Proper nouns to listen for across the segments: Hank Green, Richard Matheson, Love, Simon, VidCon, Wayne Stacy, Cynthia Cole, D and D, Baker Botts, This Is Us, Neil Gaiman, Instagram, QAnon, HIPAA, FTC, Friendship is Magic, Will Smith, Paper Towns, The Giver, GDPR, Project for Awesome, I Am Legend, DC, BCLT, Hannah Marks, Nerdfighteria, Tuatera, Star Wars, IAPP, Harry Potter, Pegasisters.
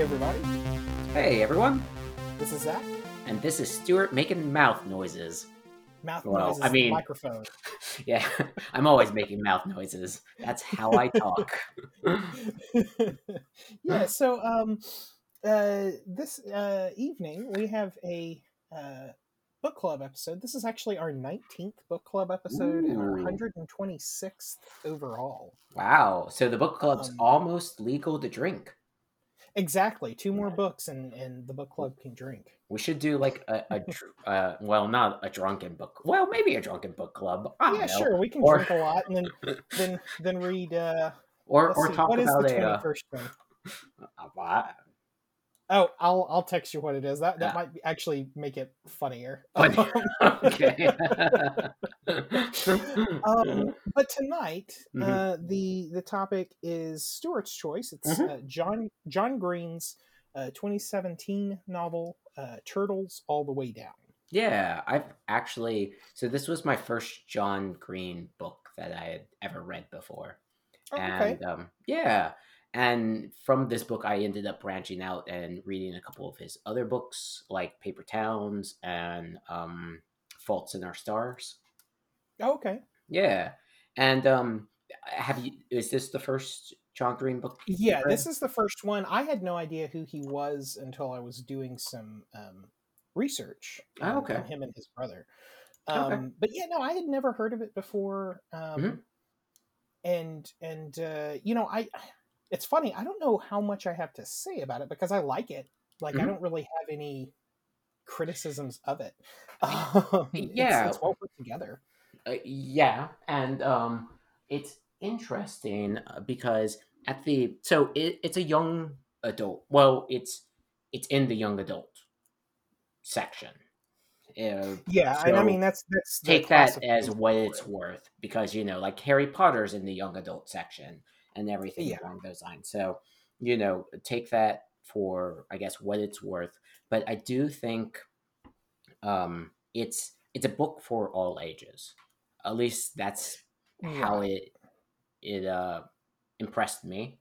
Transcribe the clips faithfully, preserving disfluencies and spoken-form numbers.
Hey, everybody. Hey, everyone. This is Zach. And this is Stuart making mouth noises. Mouth well, noises. I mean, microphone. Yeah, I'm always making mouth noises. That's how I talk. Yeah, so um, uh, this uh, evening we have a uh, book club episode. This is actually our nineteenth book club episode. Ooh. And our one hundred twenty-sixth overall. Wow. So the book club's um, almost legal to drink. Exactly. Two more yeah. books and, and the book club can drink. We should do like a, a dr- uh, well, not a drunken book. Well, maybe a drunken book club. I don't yeah, know. Sure. We can or... drink a lot and then then, then read. Uh, or or see. talk what about is the a. twenty-first one? Uh, oh, I'll I'll text you what it is. That that yeah. might actually make it funnier. funnier. Okay. um, but tonight, mm-hmm. uh, the the topic is Stuart's choice. It's mm-hmm. uh, John John Green's uh, twenty seventeen novel uh, Turtles All the Way Down. Yeah, I've actually so this was my first John Green book that I had ever read before, oh, and okay. um, yeah. And from this book, I ended up branching out and reading a couple of his other books, like Paper Towns and um, Faults in Our Stars. Oh, okay. Yeah. And um, have you? Is this the first John Green book? Yeah, this is the first one. I had no idea who he was until I was doing some um, research on, oh, okay. on him and his brother. Um, okay. But yeah, no, I had never heard of it before. Um, mm-hmm. And, and uh, you know, I... It's funny. I don't know how much I have to say about it because I like it. Like mm-hmm. I don't really have any criticisms of it. Um, yeah, it's, it's well put together. Uh, yeah, and um, it's interesting because at the so it, it's a young adult. Well, it's it's in the young adult section. Uh, yeah, so and I mean that's that's take that as what it's worth because you know like Harry Potter's in the young adult section. And everything yeah. along those lines. So, you know, take that for, I guess, what it's worth. But I do think um, it's it's a book for all ages. At least that's yeah. how it it uh, impressed me.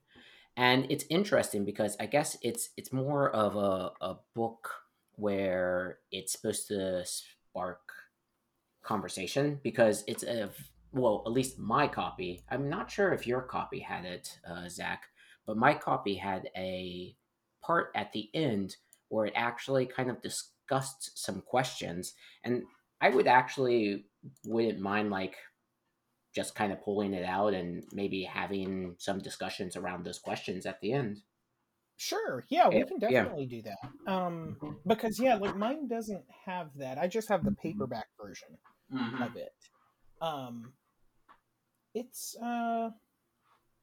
And it's interesting because I guess it's it's more of a, a book where it's supposed to spark conversation because it's a well, at least my copy. I'm not sure if your copy had it, uh, Zach, but my copy had a part at the end where it actually kind of discussed some questions. And I would actually wouldn't mind like just kind of pulling it out and maybe having some discussions around those questions at the end. Sure. Yeah, we can definitely yeah. do that. Um, because yeah, like mine doesn't have that. I just have the paperback version mm-hmm. of it. Um, it's, uh,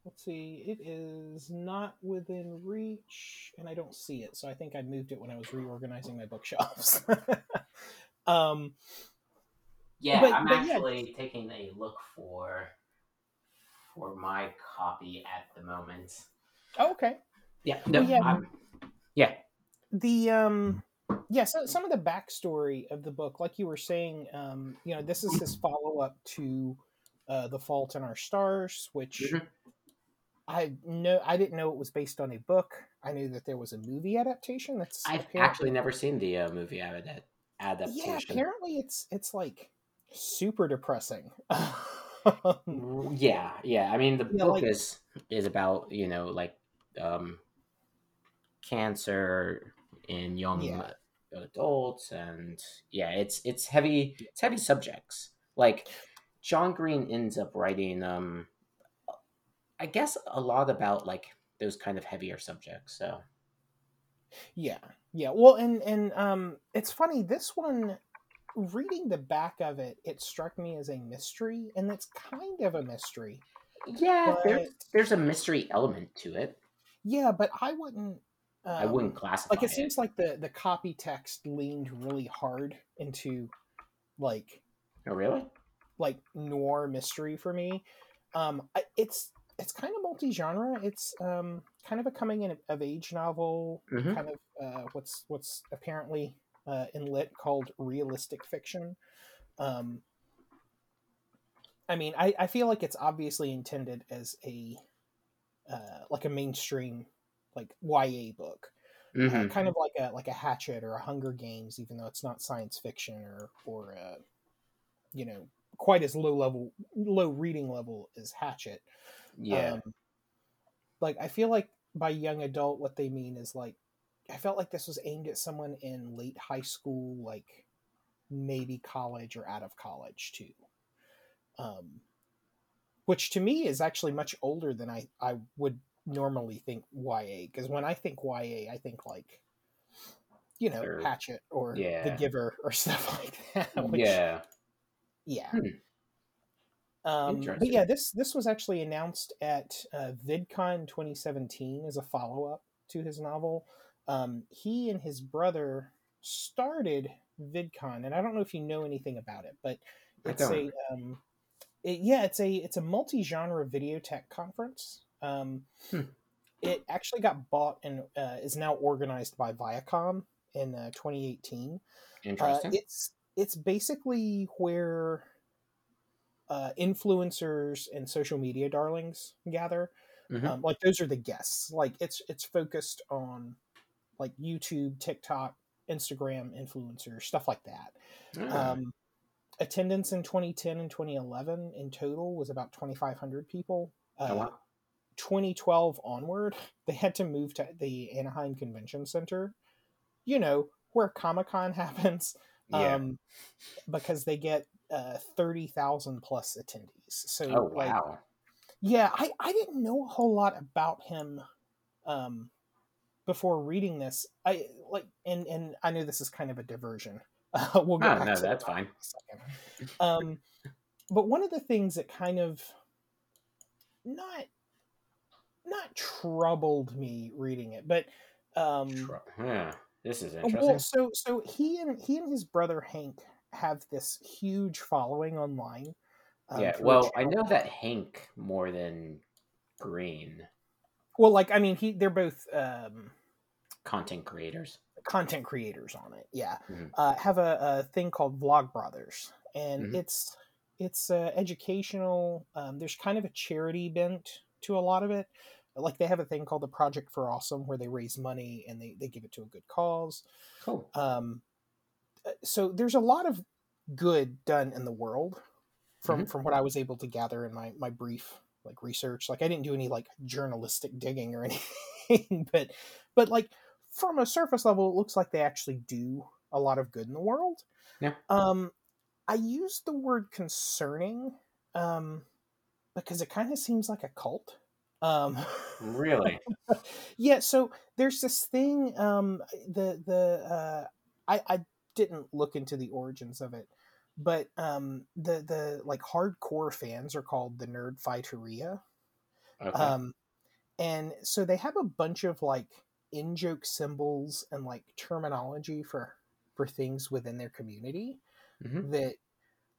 let's see, it is not within reach, and I don't see it, so I think I moved it when I was reorganizing my bookshelves. um, yeah, but, I'm but actually yeah. taking a look for, for my copy at the moment. Oh, okay. Yeah, no, well, yeah, I'm, yeah. The, um... Yeah, so some of the backstory of the book, like you were saying, um, you know, this is his follow-up to uh, The Fault in Our Stars, which mm-hmm. I know I didn't know it was based on a book. I knew that there was a movie adaptation. That's I've actually never seen the uh, movie ad- adaptation. Yeah, apparently it's it's like super depressing. yeah, yeah. I mean, the yeah, book like, is is about you know like um, cancer in young. Yeah. adults and yeah it's it's heavy it's heavy subjects. Like John Green ends up writing um I guess a lot about like those kind of heavier subjects. So yeah yeah well and and um it's funny, this one, reading the back of it, it struck me as a mystery, and it's kind of a mystery. Yeah, but... there's, there's a mystery element to it. Yeah, but I wouldn't Um, I wouldn't classify it. Like, it seems like the, the copy text leaned really hard into, like... Oh, really? Like, noir mystery for me. Um, it's it's kind of multi-genre. It's um kind of a coming-of-age novel, mm-hmm. kind of uh, what's what's apparently uh, in lit called realistic fiction. Um, I mean, I, I feel like it's obviously intended as a, uh, like, a mainstream... like Y A book, mm-hmm. uh, kind of like a like a Hatchet or a Hunger Games, even though it's not science fiction or or uh, you know, quite as low level, low reading level as Hatchet. Yeah. Um, like I feel like by young adult, what they mean is like I felt like this was aimed at someone in late high school, like maybe college or out of college too. Um, which to me is actually much older than I, I would normally think Y A. Because when I think Y A, I think like, you know, or, Hatchet or yeah. The Giver or stuff like that. Which, yeah. Yeah. Hmm. Um, but yeah, this, this was actually announced at uh, VidCon twenty seventeen as a follow-up to his novel. Um, he and his brother started VidCon, and I don't know if you know anything about it, but it's a um, it, yeah, it's a it's a multi-genre video tech conference. Um, hmm. It actually got bought and uh, is now organized by Viacom in uh, twenty eighteen. Interesting. Uh, it's it's basically where uh, influencers and social media darlings gather. Mm-hmm. Um, like those are the guests. Like it's it's focused on like YouTube, TikTok, Instagram influencers, stuff like that. Oh. Um, attendance in twenty ten and twenty eleven in total was about twenty-five hundred people. Uh, oh, wow. twenty twelve onward, they had to move to the Anaheim Convention Center, you know, where Comic-Con happens, yeah. um, because they get uh, thirty thousand plus attendees. So, oh, like, wow. Yeah, I, I didn't know a whole lot about him um, before reading this. I like, and, and I know this is kind of a diversion. Uh, we'll go oh, back no, to that's that fine. In a second. Um, but one of the things that kind of not not troubled me reading it, but um, huh. This is interesting. Well, so so he and he and his brother Hank have this huge following online. Um, yeah, well, I know that Hank more than Green. Well, like I mean, he they're both um, content creators. Content creators on it, yeah, mm-hmm. uh, have a, a thing called Vlogbrothers, and mm-hmm. it's it's uh, educational. Um, there's kind of a charity bent to a lot of it. Like they have a thing called the Project for Awesome, where they raise money and they they give it to a good cause. Cool. Um, so there's a lot of good done in the world. From mm-hmm. from what I was able to gather in my, my brief like research, like I didn't do any like journalistic digging or anything, but but like from a surface level, it looks like they actually do a lot of good in the world. Yeah. Um, I used the word concerning um, because it kind of seems like a cult. Um, really? Yeah. So there's this thing. Um, the the uh, I I didn't look into the origins of it. But um, the the like hardcore fans are called the Nerdfighteria, okay. um, and so they have a bunch of like in joke symbols and like terminology for for things within their community mm-hmm. that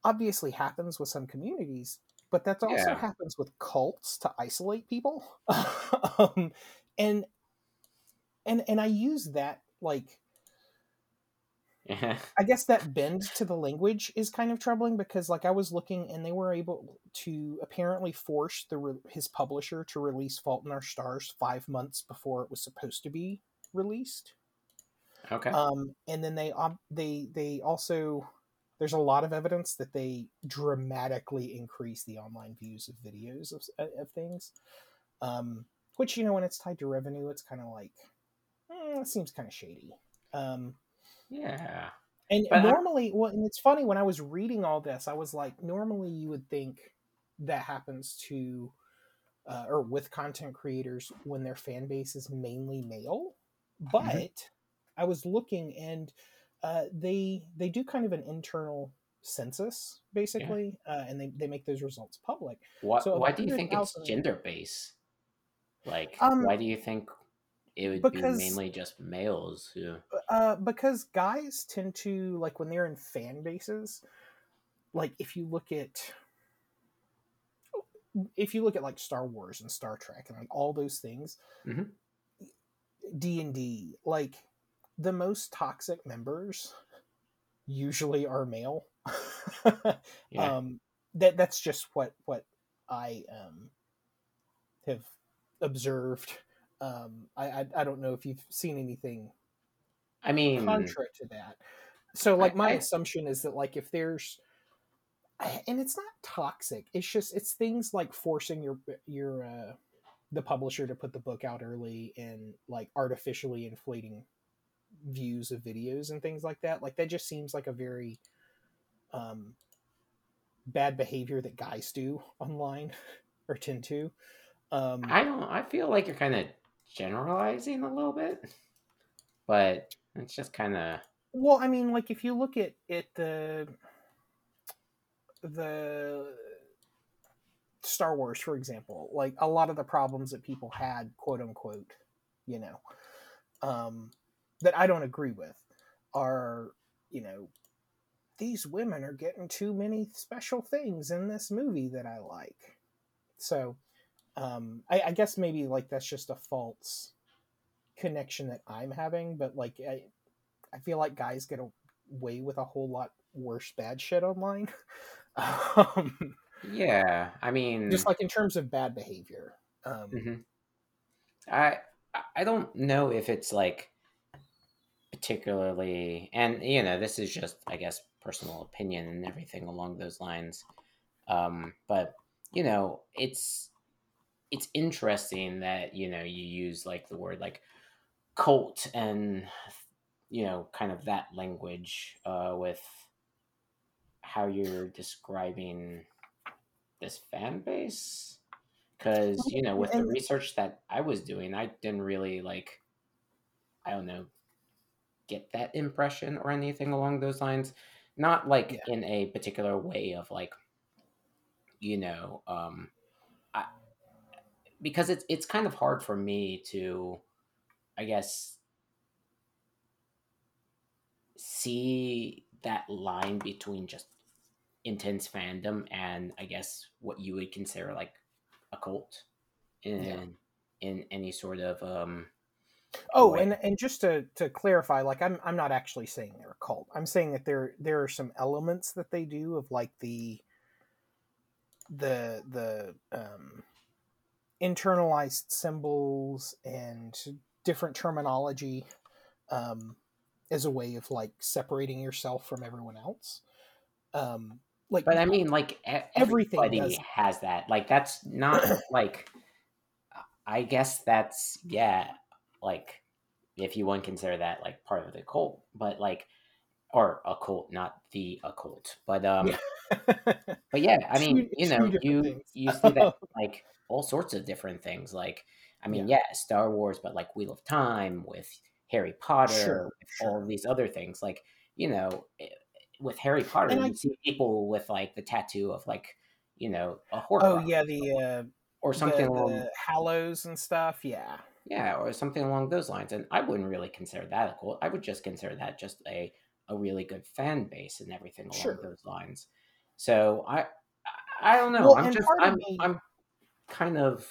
obviously happens with some communities, but that also yeah. happens with cults to isolate people, um, and and and I use that like. I guess that bend to the language is kind of troubling because like I was looking and they were able to apparently force the re- his publisher to release Fault in Our Stars five months before it was supposed to be released. Okay. Um, and then they, um, they, they also, there's a lot of evidence that they dramatically increase the online views of videos of, of things. Um, which, you know, when it's tied to revenue, it's kind of like, eh, it seems kind of shady. Um, Yeah. And but normally, I... well, and it's funny, when I was reading all this, I was like, normally you would think that happens to, uh, or with content creators when their fan base is mainly male. But mm-hmm. I was looking and uh, they they do kind of an internal census, basically, yeah. uh, and they, they make those results public. What, so why do you think it's gender-based? Like, um, why do you think... It would because, be mainly just males. Yeah. Uh, because guys tend to, like, when they're in fan bases, like, if you look at, if you look at, like, Star Wars and Star Trek and, like, all those things, mm-hmm. D and D, like, the most toxic members usually are male. yeah. um, that That's just what, what I um, have observed. Um, I, I I don't know if you've seen anything. I mean, contrary to that. So like my I, I, assumption is that like if there's, and it's not toxic. It's just it's things like forcing your your uh, the publisher to put the book out early and like artificially inflating views of videos and things like that. Like that just seems like a very um, bad behavior that guys do online or tend to. Um, I don't. I feel like you're kind of generalizing a little bit, but it's just kind of. Well, I mean, like if you look at at the the Star Wars, for example, like a lot of the problems that people had, quote unquote, you know, um, that I don't agree with are, you know, these women are getting too many special things in this movie that I like. So um, I, I guess maybe like that's just a false connection that I'm having, but like I, I feel like guys get away with a whole lot worse bad shit online. um, yeah, I mean, just like in terms of bad behavior. Um, mm-hmm. I I don't know if it's like particularly, and you know, this is just I guess personal opinion and everything along those lines. Um, but you know, it's it's interesting that you know you use like the word like cult and you know, kind of that language uh, with how you're describing this fan base. Because, you know, with the research that I was doing, I didn't really, like, I don't know, get that impression or anything along those lines. Not, like, yeah. in a particular way of, like, you know, um, I, because it's it's kind of hard for me to, I guess, see that line between just intense fandom and I guess what you would consider like a cult in yeah. in any sort of um oh way. and and just to to clarify, like i'm i'm not actually saying they're a cult. I'm saying that there there are some elements that they do of like the the the um internalized symbols and different terminology um as a way of like separating yourself from everyone else. Um, like, but I mean, like everything everybody has that, like, that's not like, I guess that's, yeah. Like if you want to consider that like part of the cult, but like, or a cult, not the occult, but, um, but yeah, I mean, you know, you, you see that like all sorts of different things. Like, I mean, yeah, yeah Star Wars, but like Wheel of Time with Harry Potter, sure, sure. all of these other things. Like, you know, with Harry Potter, and you I, see people with, like, the tattoo of, like, you know, a horror. Oh, yeah, the... Or, uh, or something the, along... The Hallows and stuff, yeah. Yeah, or something along those lines. And I wouldn't really consider that a cult. I would just consider that just a, a really good fan base and everything along sure. those lines. So, I I don't know. Well, I'm just... I'm, me... I'm kind of...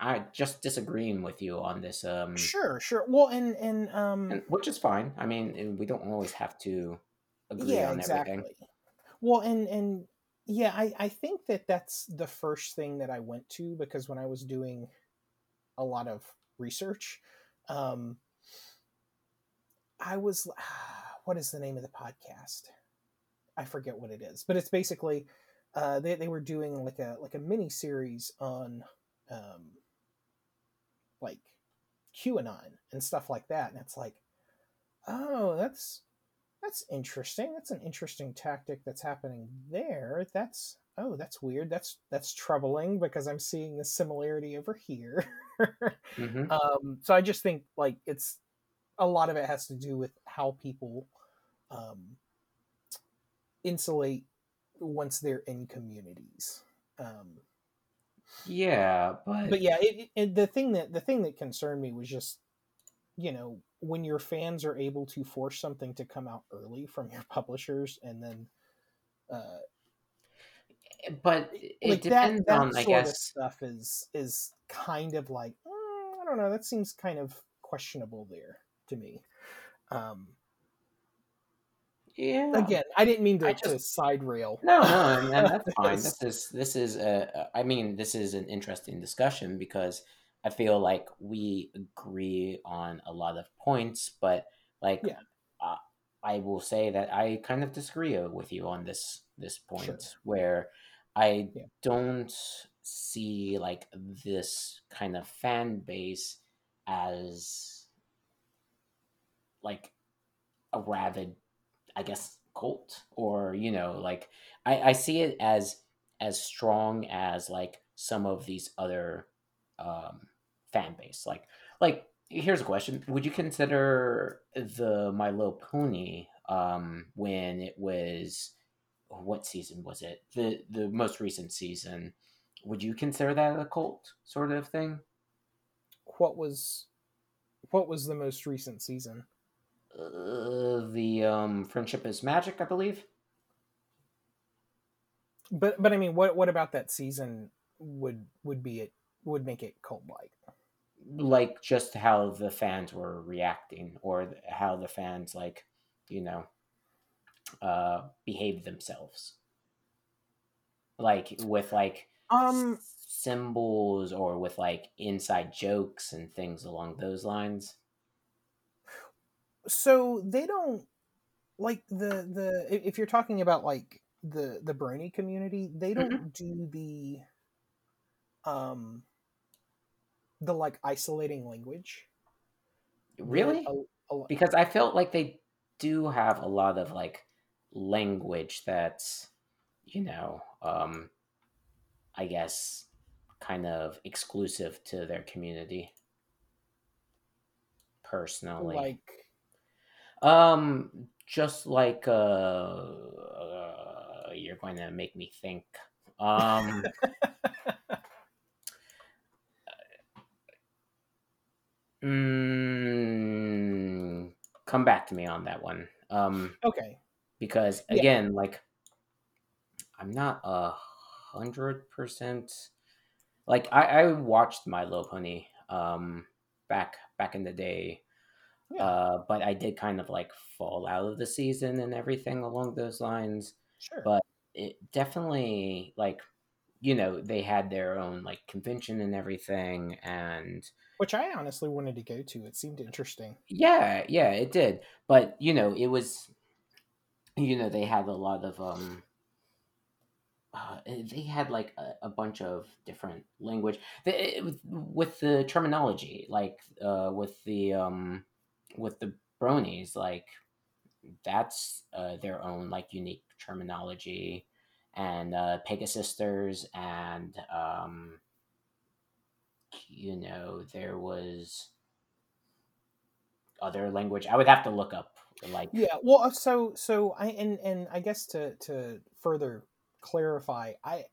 I just disagreeing with you on this. Um, sure, sure. Well, and and um, and, which is fine. I mean, we don't always have to agree yeah, on exactly. everything. Well, and and yeah, I I think that that's the first thing that I went to, because when I was doing a lot of research, um, I was what is the name of the podcast? I forget what it is, but it's basically uh, they they were doing like a like a mini series on. Um, like QAnon and stuff like that, and it's like, oh, that's that's interesting. That's an interesting tactic that's happening there. That's oh, that's weird. That's that's troubling because I'm seeing the similarity over here. mm-hmm. Um, so I just think like it's a lot of it has to do with how people um, insulate once they're in communities. Um, Yeah, but but yeah, it, it, the thing that the thing that concerned me was just, you know, when your fans are able to force something to come out early from your publishers, and then, uh, but it like depends that, that on, I guess, stuff is is kind of like mm, I don't know. That seems kind of questionable there to me. Um, Yeah. Again, I didn't mean to, just, to side rail. No, no, no, that's fine. This is this is a. I mean, this is an interesting discussion because I feel like we agree on a lot of points, but like yeah. uh, I will say that I kind of disagree with you on this this point sure. where I yeah. don't see like this kind of fan base as like a rabid, I guess, cult, or, you know, like I, I see it as as strong as like some of these other um, fan base. Like, like here's a question: would you consider the My Little Pony um, when it was, what season was it? The the most recent season. Would you consider that a cult sort of thing? What was, what was the most recent season? Uh, the um, Friendship is Magic, I believe. But but I mean, what what about that season would would be it would make it cult like? Like just how the fans were reacting, or how the fans like, you know, uh, behaved themselves. Like with like um symbols, or with like inside jokes and things along those lines. So they don't like the the if you're talking about like the the brony community, they don't mm-hmm. do the um the like isolating language really a, a, because I felt like they do have a lot of like language that's, you know, um I guess kind of exclusive to their community personally, like um just like uh, uh you're going to make me think um Mm, come back to me on that one. Um, okay. Because again, yeah. like I'm not a hundred percent. Like I, I watched My Little Pony um, back back in the day, yeah. uh, but I did kind of like fall out of the season and everything along those lines. Sure. But it definitely, like, you know, they had their own like convention and everything, and which I honestly wanted to go to. It seemed interesting. Yeah, yeah, it did. But, you know, it was, you know, they had a lot of, um, uh, they had like a, a bunch of different language they, it, with the terminology, like uh, with the, um, with the bronies, like that's uh, their own like unique terminology, and uh, Pegasisters, and, um, you know, there was other language I would have to look up. Like, yeah, well, so so I and and I guess to to further clarify, I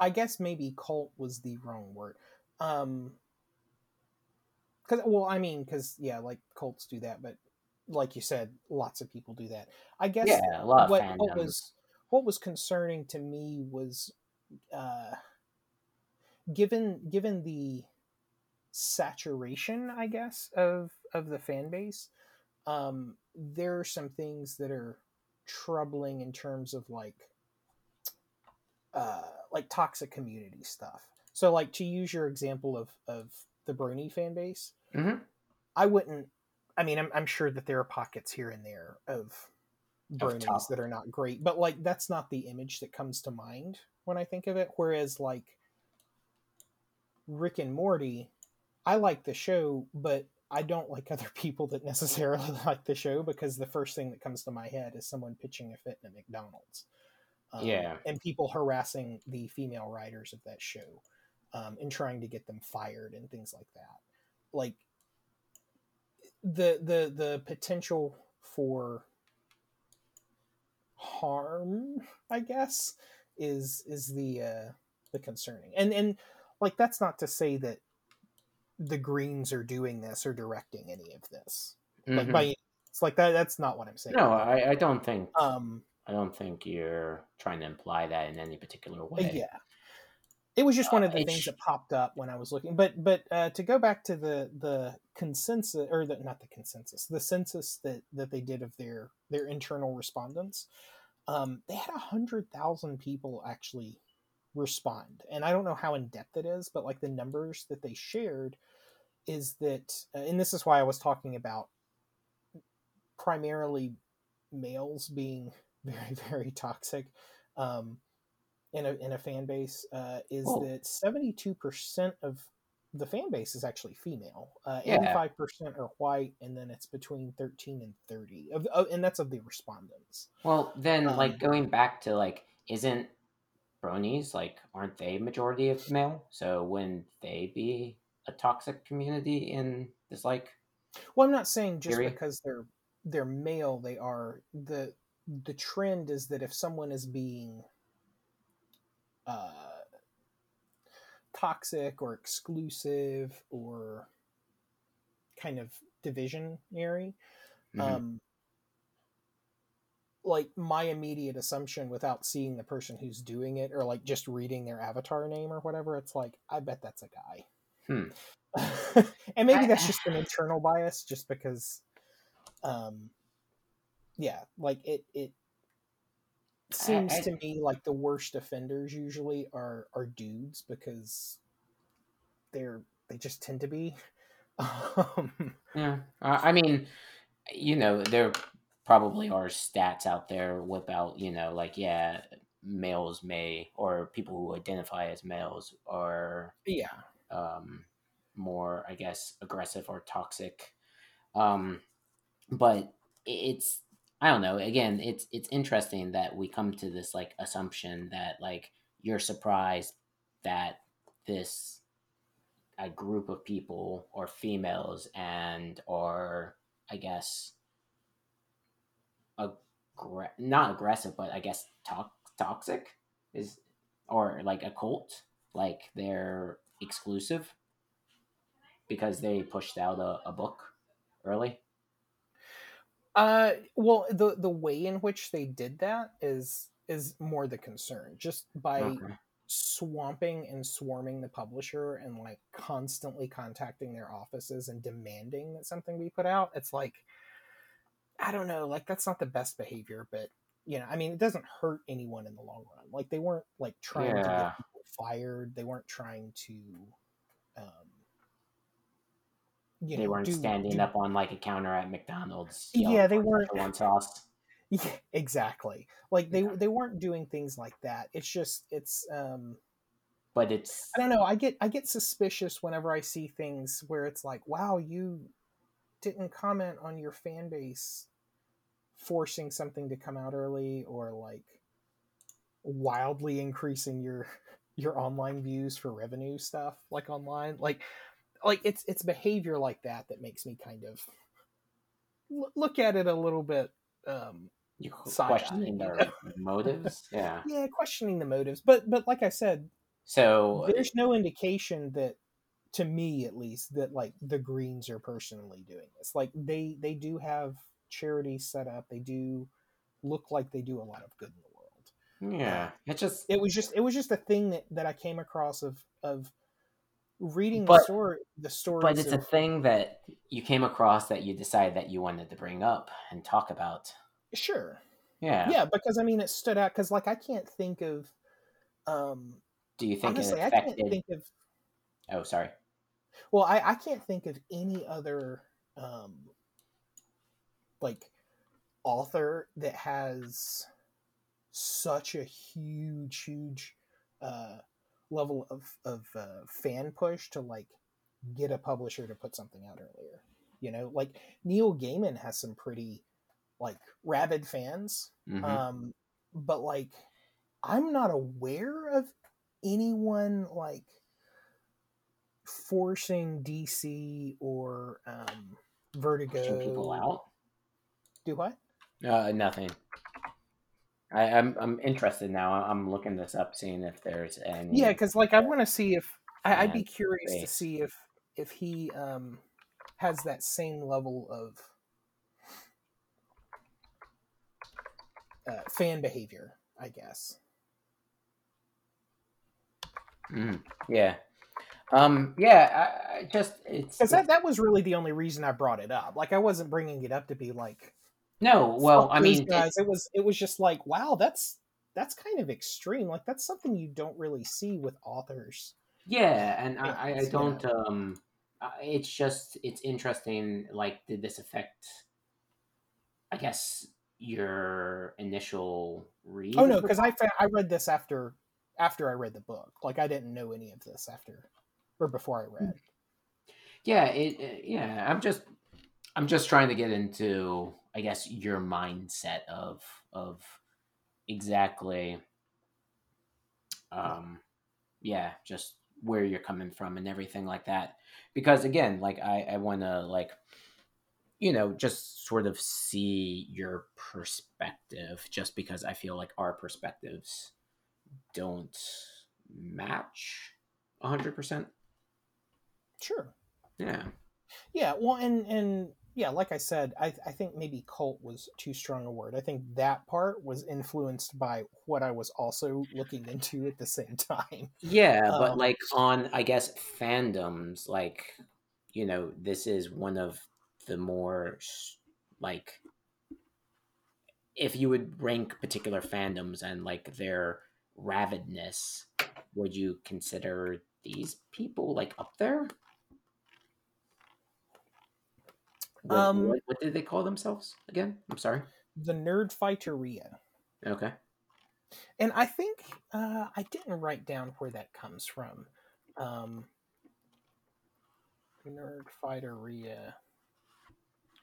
I guess maybe cult was the wrong word. Um, because well, I mean, because yeah, like cults do that, but like you said, lots of people do that. I guess yeah, a lot of what, fandoms. what was what was concerning to me was. Uh, Given given the saturation, I guess, of of the fan base, um, there are some things that are troubling in terms of like uh, like toxic community stuff. So, like, to use your example of of the brony fan base, mm-hmm. I wouldn't. I mean, I'm I'm sure that there are pockets here and there of bronies that are not great, but like that's not the image that comes to mind when I think of it. Whereas, like, Rick and Morty, I like the show, but I don't like other people that necessarily like the show, because the first thing that comes to my head is someone pitching a fit in a McDonald's. Um, yeah. And people harassing the female writers of that show um, and trying to get them fired and things like that. Like the the the potential for harm, I guess, is is the uh, the concerning. And and like, that's not to say that the Greens are doing this or directing any of this. Mm-hmm. Like, by, it's like that. That's not what I'm saying. No, I, I don't think. Um, I don't think you're trying to imply that in any particular way. Yeah, it was just uh, one of the things sh- that popped up when I was looking. But but uh, to go back to the the consensus, or the, not the consensus, the census that, that they did of their their internal respondents, um, they had a hundred thousand people actually respond. And I don't know how in depth it is, but like the numbers that they shared is that, and this is why I was talking about primarily males being very, very toxic um, in a in a fan base, uh, is Whoa. that seventy-two percent of the fan base is actually female. Uh, yeah. eighty-five percent are white, and then it's between thirteen and thirty. Of, of, and that's of the respondents. Well, then, um, like, going back to, like, isn't bronies, like, aren't they majority of male? So wouldn't they be a toxic community in this, like... Well, I'm not saying just theory? because they're they're male, they are... the The trend is that if someone is being... Uh, toxic or exclusive or kind of divisionary. Mm-hmm. Um, like my immediate assumption without seeing the person who's doing it or like just reading their avatar name or whatever, it's like, I bet that's a guy. Hmm. And maybe that's just an internal bias just because, um, yeah, like it, it, seems I, I, to me like the worst offenders usually are are dudes because they're they just tend to be um yeah uh, I mean, you know, there probably are stats out there about, you know, like, yeah, males may, or people who identify as males are yeah um more, I guess, aggressive or toxic, um but it's I don't know. Again, it's it's interesting that we come to this like assumption that like you're surprised that this a group of people or females and or I guess aggr- not aggressive, but I guess to- toxic is or like a cult, like they're exclusive because they pushed out a, a book early. Uh, well, the, the way in which they did that is, is more the concern, just by okay. swamping and swarming the publisher and like constantly contacting their offices and demanding that something be put out. It's like, I don't know, like that's not the best behavior, but you know, I mean, it doesn't hurt anyone in the long run. Like they weren't like trying yeah. to get people fired. They weren't trying to, um, You they know, weren't do, standing do, up on like a counter at McDonald's. Yeah, they weren't. One sauce. Yeah, exactly. Like they yeah. they weren't doing things like that. It's just it's. Um, but it's. I don't know. I get I get suspicious whenever I see things where it's like, wow, you didn't comment on your fan base forcing something to come out early, or like wildly increasing your your online views for revenue stuff, like online, like. Like it's it's behavior like that that makes me kind of l- look at it a little bit. Um, You're questioning their motives, yeah, yeah, questioning the motives. But but like I said, so there's no indication that, to me at least, that like the Greens are personally doing this. Like they they do have charity set up. They do look like they do a lot of good in the world. Yeah, it just it was just it was just a thing that, that I came across of of. Reading but, the story, the story, but it's of... a thing that you came across that you decided that you wanted to bring up and talk about. Sure. Yeah. Yeah, because I mean, it stood out because, like, I can't think of. Um, Do you think honestly, it affected? I can't think of. Oh, sorry. Well, I, I can't think of any other, um, like, author that has such a huge, huge, uh. level of, of uh, fan push to like get a publisher to put something out earlier, you know, like Neil Gaiman has some pretty like rabid fans. Mm-hmm. Um, but like, I'm not aware of anyone like forcing D C or um, Vertigo. Pushing people out? Do what? Uh, nothing. I, I'm I'm interested now. I'm looking this up, seeing if there's any. Yeah, because like I want to see if I, I'd be curious space. to see if if he um has that same level of uh, fan behavior, I guess. Mm, yeah. Um. Yeah. I, I just it's because that that was really the only reason I brought it up. Like I wasn't bringing it up to be like. No, well, I mean, guys, it, it was it was just like, wow, that's that's kind of extreme. Like, that's something you don't really see with authors. Yeah, and I, I don't... Yeah. Um, it's just, it's interesting, like, did this affect, I guess, your initial read? Oh, no, because I, I read this after after I read the book. Like, I didn't know any of this after, or before I read. Yeah, it, yeah, I'm just... I'm just trying to get into, I guess, your mindset of of exactly, um, yeah, just where you're coming from and everything like that. Because again, like I, I want to like, you know, just sort of see your perspective. Just because I feel like our perspectives don't match a hundred percent. Sure. Yeah. Yeah. Well, and and. Yeah, like I said, I, I think maybe cult was too strong a word. I think that part was influenced by what I was also looking into at the same time. Yeah, um, but like on, I guess, fandoms, like, you know, this is one of the more, like, if you would rank particular fandoms and like their rabidness, would you consider these people like up there? What, um, what, what did they call themselves again? I'm sorry. The Nerdfighteria. Okay. And I think uh, I didn't write down where that comes from. Um, Nerdfighteria.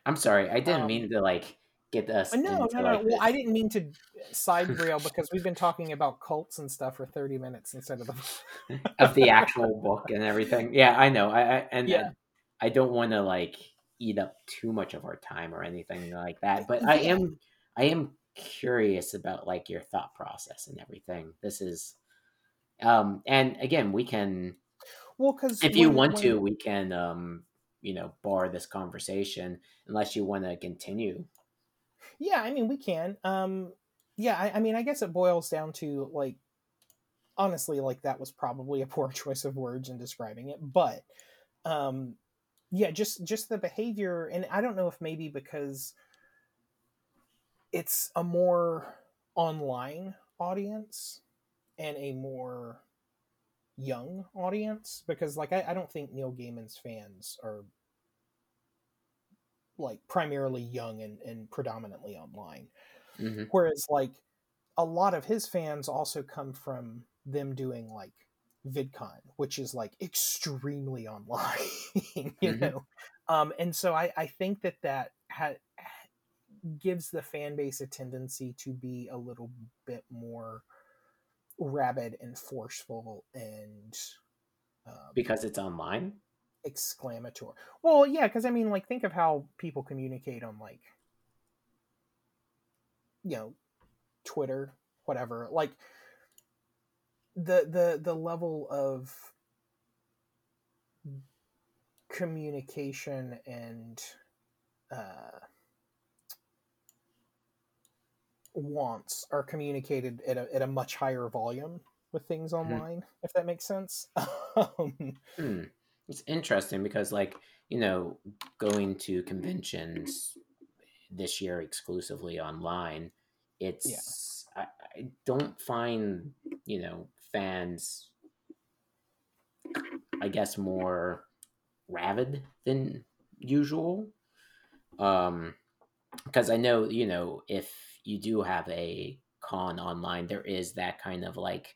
I'm sorry. I didn't um, mean to like get us. No, no, no. Like well, I didn't mean to side rail because we've been talking about cults and stuff for thirty minutes instead of the of the actual book and everything. Yeah, I know. I, I and yeah. I, I don't want to like. Eat up too much of our time or anything like that, but I am I am curious about like your thought process and everything. This is um and again we can well because if you want to we can um you know bar this conversation unless you want to continue. Yeah, I mean we can um yeah I, I mean I guess it boils down to like honestly like that was probably a poor choice of words in describing it, but um yeah, just just the behavior, and I don't know if maybe because it's a more online audience and a more young audience, because like I, I don't think Neil Gaiman's fans are like primarily young and, and predominantly online. Mm-hmm. Whereas like a lot of his fans also come from them doing like VidCon, which is like extremely online, you mm-hmm. know, um, and so I, I think that that ha- gives the fan base a tendency to be a little bit more rabid and forceful, and um, because it's online, exclamatory. Well, yeah, because I mean, like, think of how people communicate on like, you know, Twitter, whatever, like. The, the the level of communication and uh, wants are communicated at a, at a much higher volume with things online, mm-hmm. if that makes sense. hmm. It's interesting because, like, you know, going to conventions this year exclusively online, it's yeah. I, I don't find, you know, fans, I guess, more rabid than usual. Um, because I know, you know, if you do have a con online, there is that kind of like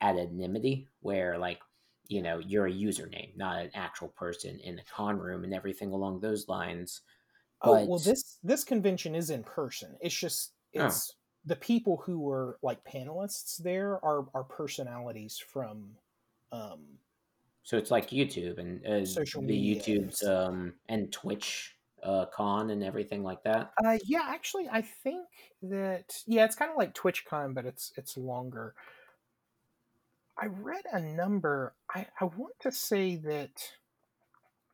anonymity where, like, you know, you're a username, not an actual person in the con room and everything along those lines. But... Oh, well, this, this convention is in person. It's just, it's... Oh. The people who were like panelists there are, are personalities from, um, so it's like YouTube and uh, social media, the YouTube's um, and Twitch uh, con and everything like that. Uh, yeah, actually, I think that yeah, it's kind of like TwitchCon, but it's it's longer. I read a number. I, I want to say that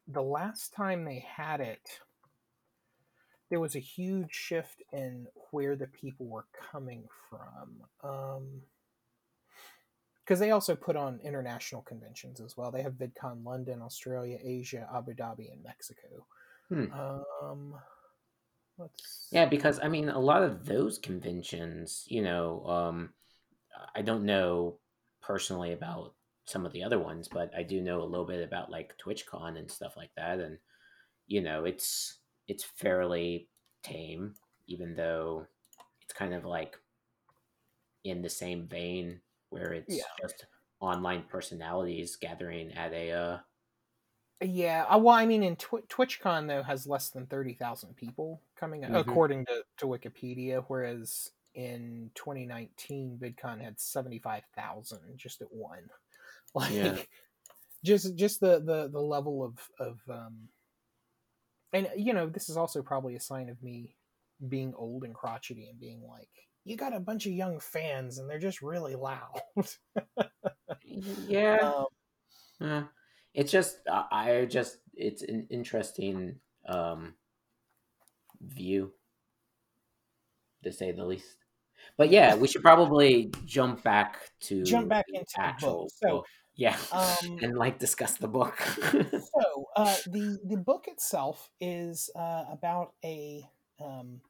the last time they had it, there was a huge shift in where the people were coming from. Um, because they also put on international conventions as well. They have VidCon London, Australia, Asia, Abu Dhabi, and Mexico. Hmm. Um, Let's... Yeah, because I mean, a lot of those conventions, you know, um, I don't know personally about some of the other ones, but I do know a little bit about like TwitchCon and stuff like that. And, you know, it's, it's fairly tame, even though it's kind of like in the same vein where it's yeah. just online personalities gathering at a, uh, yeah, well, I mean, in Tw- TwitchCon, though, has less than thirty thousand people coming up, mm-hmm. according to, to Wikipedia, whereas in twenty nineteen, VidCon had seventy-five thousand just at one. Like, yeah. just just the, the, the level of... of um, and, you know, this is also probably a sign of me being old and crotchety and being like, you got a bunch of young fans, and they're just really loud. yeah. Um, yeah. It's just, I just, it's an interesting um, view, to say the least. But yeah, we should probably jump back to jump back into actual, the book. So yeah, um, and like discuss the book. so uh, the the book itself is uh, about a um,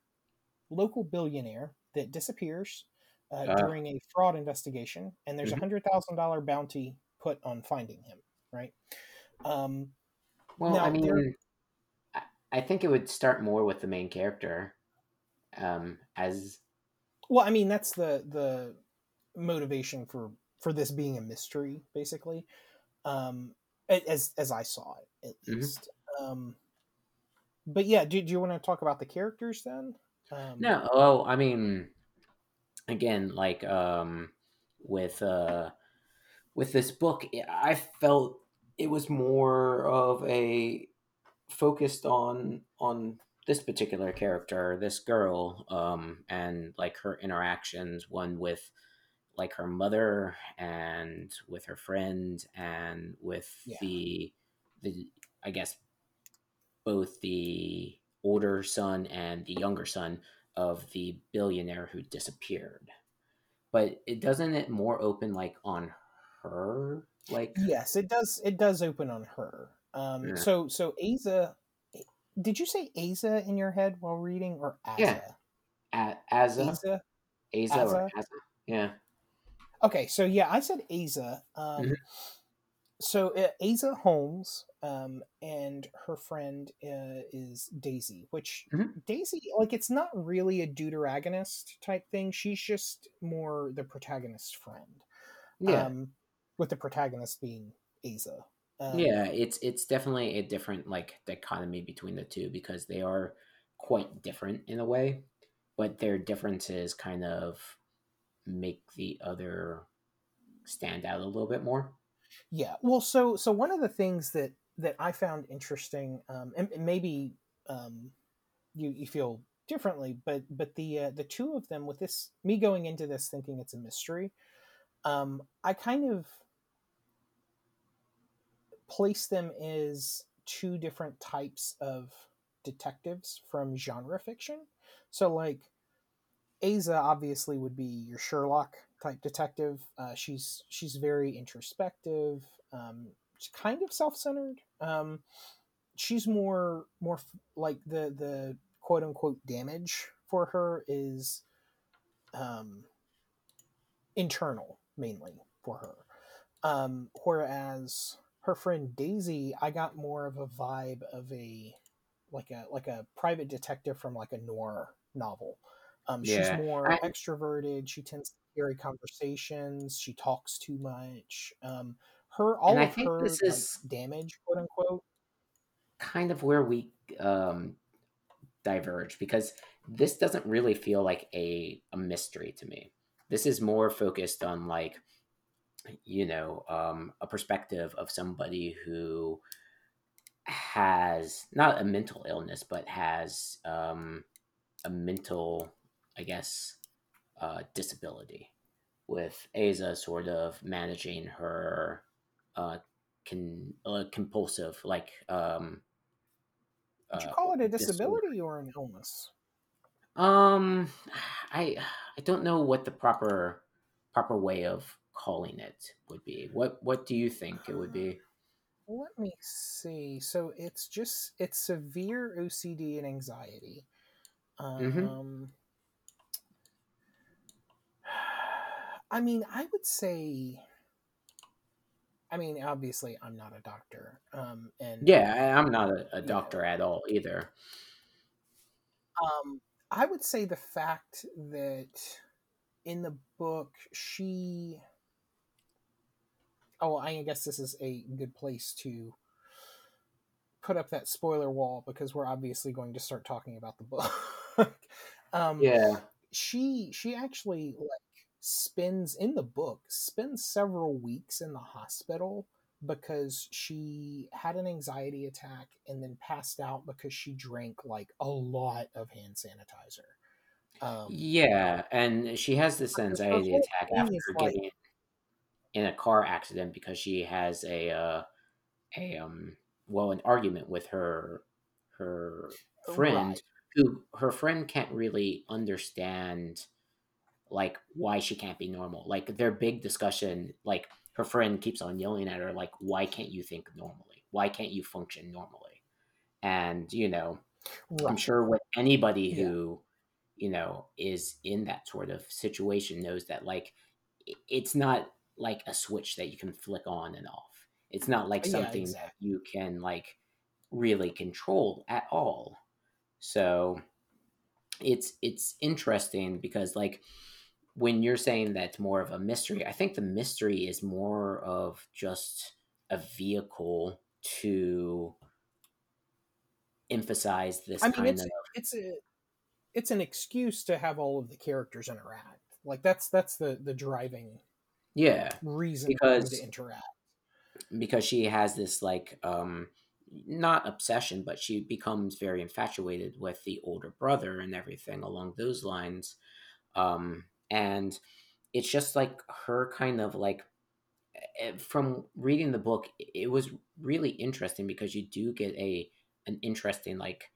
local billionaire that disappears uh, uh, during a fraud investigation, and there's a hundred thousand dollar bounty put on finding him. Right. Um, well, now, I mean, there... I think it would start more with the main character um, as. Well, I mean, that's the the motivation for for this being a mystery, basically, um, as as I saw it, at least. Mm-hmm. Um, but yeah, do, do you want to talk about the characters then? Um, no. Oh, I mean, again, like um, with. Uh, With this book, I felt it was more of a focused on on this particular character, this girl, um, and like her interactions, one with like her mother and with her friend and with yeah. the the I guess both the older son and the younger son of the billionaire who disappeared. But it doesn't it more open like on her. Her? Like yes, it does. It does open on her. Um, yeah. So so Aza, did you say Aza in your head while reading or Aza? Yeah, a- Aza. Aza, Aza, Aza or Aza. Yeah. Okay, so yeah, I said Aza. Um, mm-hmm. So uh, Aza Holmes um, and her friend uh, is Daisy, which mm-hmm. Daisy, like it's not really a deuteragonist type thing. She's just more the protagonist's friend. Yeah. Um, with the protagonist being Aza. Um, yeah, it's it's definitely a different like dichotomy between the two because they are quite different in a way, but their differences kind of make the other stand out a little bit more. Yeah, well, so so one of the things that, that I found interesting, um, and, and maybe um, you you feel differently, but but the uh, the two of them with this me going into this thinking it's a mystery. Um, I kind of place them as two different types of detectives from genre fiction. So, like, Aza obviously would be your Sherlock type detective. Uh, she's she's very introspective, um, she's kind of self-centered. Um, she's more more like the the quote unquote damage for her is um, internal. Mainly for her. Um, whereas her friend Daisy, I got more of a vibe of a like a like a private detective from like a noir novel. Um, yeah. She's more I... extroverted. She tends to carry conversations. She talks too much. Um, her all and of I think her this is like, damage, quote unquote, kind of where we um, diverge because this doesn't really feel like a, a mystery to me. This is more focused on like, you know, um, a perspective of somebody who has not a mental illness, but has um, a mental, I guess, uh, disability with Aza sort of managing her uh, con- uh, compulsive, like. Um, Would you call uh, it a disability disorder. Or an illness? Um, I I don't know what the proper proper way of calling it would be. What what do you think it would be? Uh, let me see. So it's just it's severe O C D and anxiety. Um, mm-hmm. I mean, I would say, I mean, obviously I'm not a doctor. Um, and yeah, I'm not a, a doctor know. at all either. Um, I would say the fact that in the book, she, oh, I guess this is a good place to put up that spoiler wall, because we're obviously going to start talking about the book. um, yeah. She, she actually like, spends in the book spends several weeks in the hospital because she had an anxiety attack and then passed out because she drank like a lot of hand sanitizer. Um, yeah, and she has this anxiety attack after like, getting in a car accident because she has a uh, a um well an argument with her her friend right. who her friend can't really understand. Like why she can't be normal. Like their big discussion, like her friend keeps on yelling at her, like, why can't you think normally? Why can't you function normally? And, you know, right. I'm sure with anybody who, yeah. you know, is in that sort of situation knows that like, it's not like a switch that you can flick on and off. It's not like something yeah, exactly. that you can like really control at all. So it's, it's interesting because like, when you're saying that's more of a mystery, I think the mystery is more of just a vehicle to emphasize this I mean, kind it's, of... It's, a, it's an excuse to have all of the characters interact. Like, that's that's the, the driving yeah, reason because, to interact. Because she has this, like, um, not obsession, but she becomes very infatuated with the older brother and everything along those lines. Um... And it's just like her kind of like, from reading the book, it was really interesting because you do get a an interesting like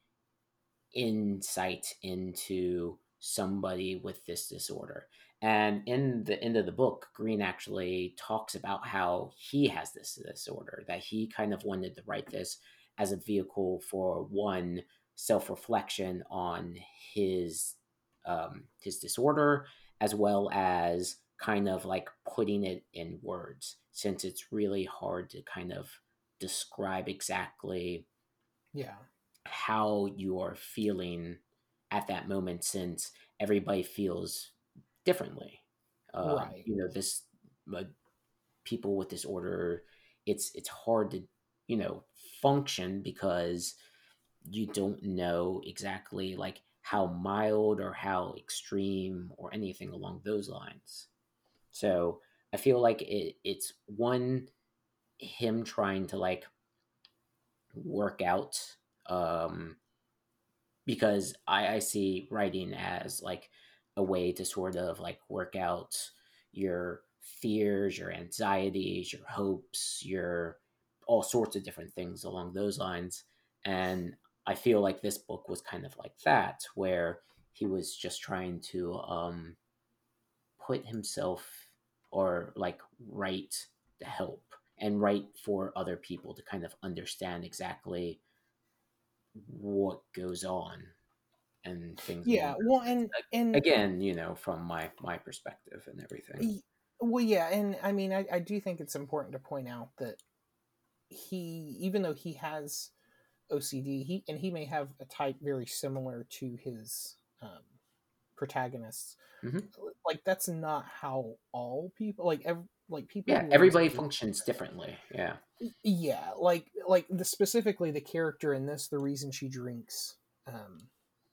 insight into somebody with this disorder. And in the end of the book, Green actually talks about how he has this disorder, that he kind of wanted to write this as a vehicle for one, self-reflection on his um, his disorder, as well as kind of like putting it in words, since it's really hard to kind of describe exactly yeah. how you are feeling at that moment, since everybody feels differently. Uh, right. You know, this uh, people with disorder, it's it's hard to, you know, function because you don't know exactly like how mild or how extreme or anything along those lines. So I feel like it, it's one, him trying to like work out, um, because I, I see writing as like a way to sort of like work out your fears, your anxieties, your hopes, your all sorts of different things along those lines. And I feel like this book was kind of like that, where he was just trying to um, put himself or like write to help and write for other people to kind of understand exactly what goes on and things. Yeah. Like well, and, and again, you know, from my, my perspective and everything. Well, yeah. And I mean, I, I do think it's important to point out that he, even though he has O C D, he and he may have a type very similar to his um, protagonists. Mm-hmm. Like that's not how all people like ev- like people. Yeah, everybody functions differently. Yeah, yeah. Like like the specifically the character in this, the reason she drinks um,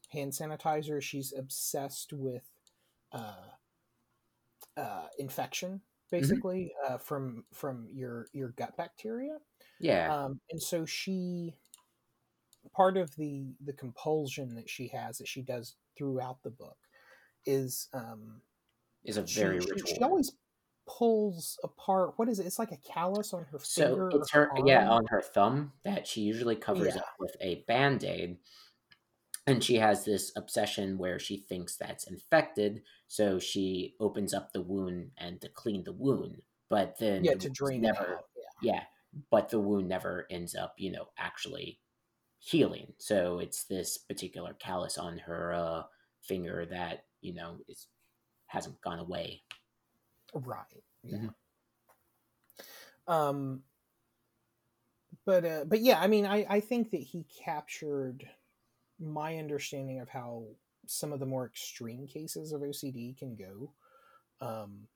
hand sanitizer, she's obsessed with uh, uh, infection, basically mm-hmm. uh, from from your your gut bacteria. Yeah, um, and so she. Part of the, the compulsion that she has that she does throughout the book is um, is a very she, ritual. She always pulls apart. What is it? It's like a callus on her so finger. So it's her, her yeah, on her thumb that she usually covers yeah. up with a Band-Aid. And she has this obsession where she thinks that's infected. So she opens up the wound and to clean the wound, but then yeah, the to drain never, it out. Yeah. yeah, but the wound never ends up, you know, actually healing. So it's this particular callus on her uh, finger that, you know, is, hasn't gone away. Right. Yeah. Mm-hmm. Um. But uh, but yeah, I mean, I, I think that he captured my understanding of how some of the more extreme cases of O C D can go. Um,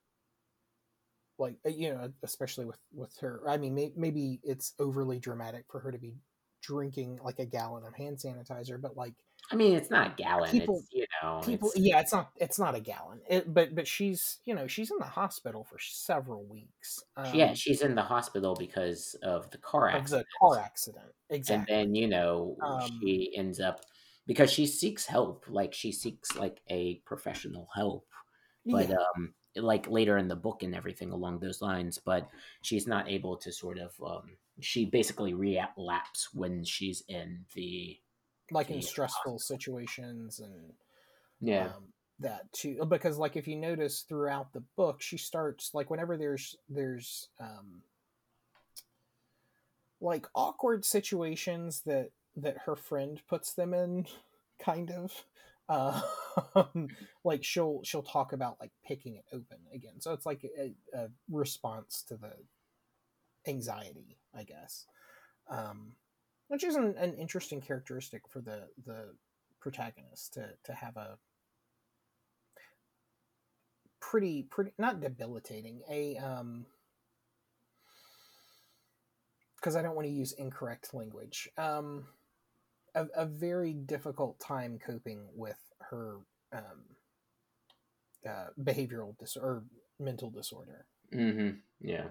like, you know, especially with, with her. I mean, may, maybe it's overly dramatic for her to be drinking like a gallon of hand sanitizer, but like, I mean, it's not a gallon. People, it's, you know, people, it's... yeah, it's not, it's not a gallon. It, but, but she's, you know, she's in the hospital for several weeks. Um, yeah. She's in the hospital because of the car accident. The car accident. Exactly. And then, you know, um, she ends up, because she seeks help. Like she seeks like a professional help, but, yeah. um, like later in the book and everything along those lines, but she's not able to sort of, um, she basically relapse when she's in the, like in stressful situations and yeah, um, that too. Because like, if you notice throughout the book, she starts like whenever there's, there's um, like awkward situations that, that her friend puts them in kind of, uh, like she'll, she'll talk about like picking it open again. So it's like a, a response to the anxiety, I guess. Um, Which is an, an interesting characteristic for the, the protagonist to, to have a pretty, pretty not debilitating, a um, because I don't want to use incorrect language, um, a, a very difficult time coping with her um, uh, behavioral dis- or mental disorder. Mm-hmm. Yeah.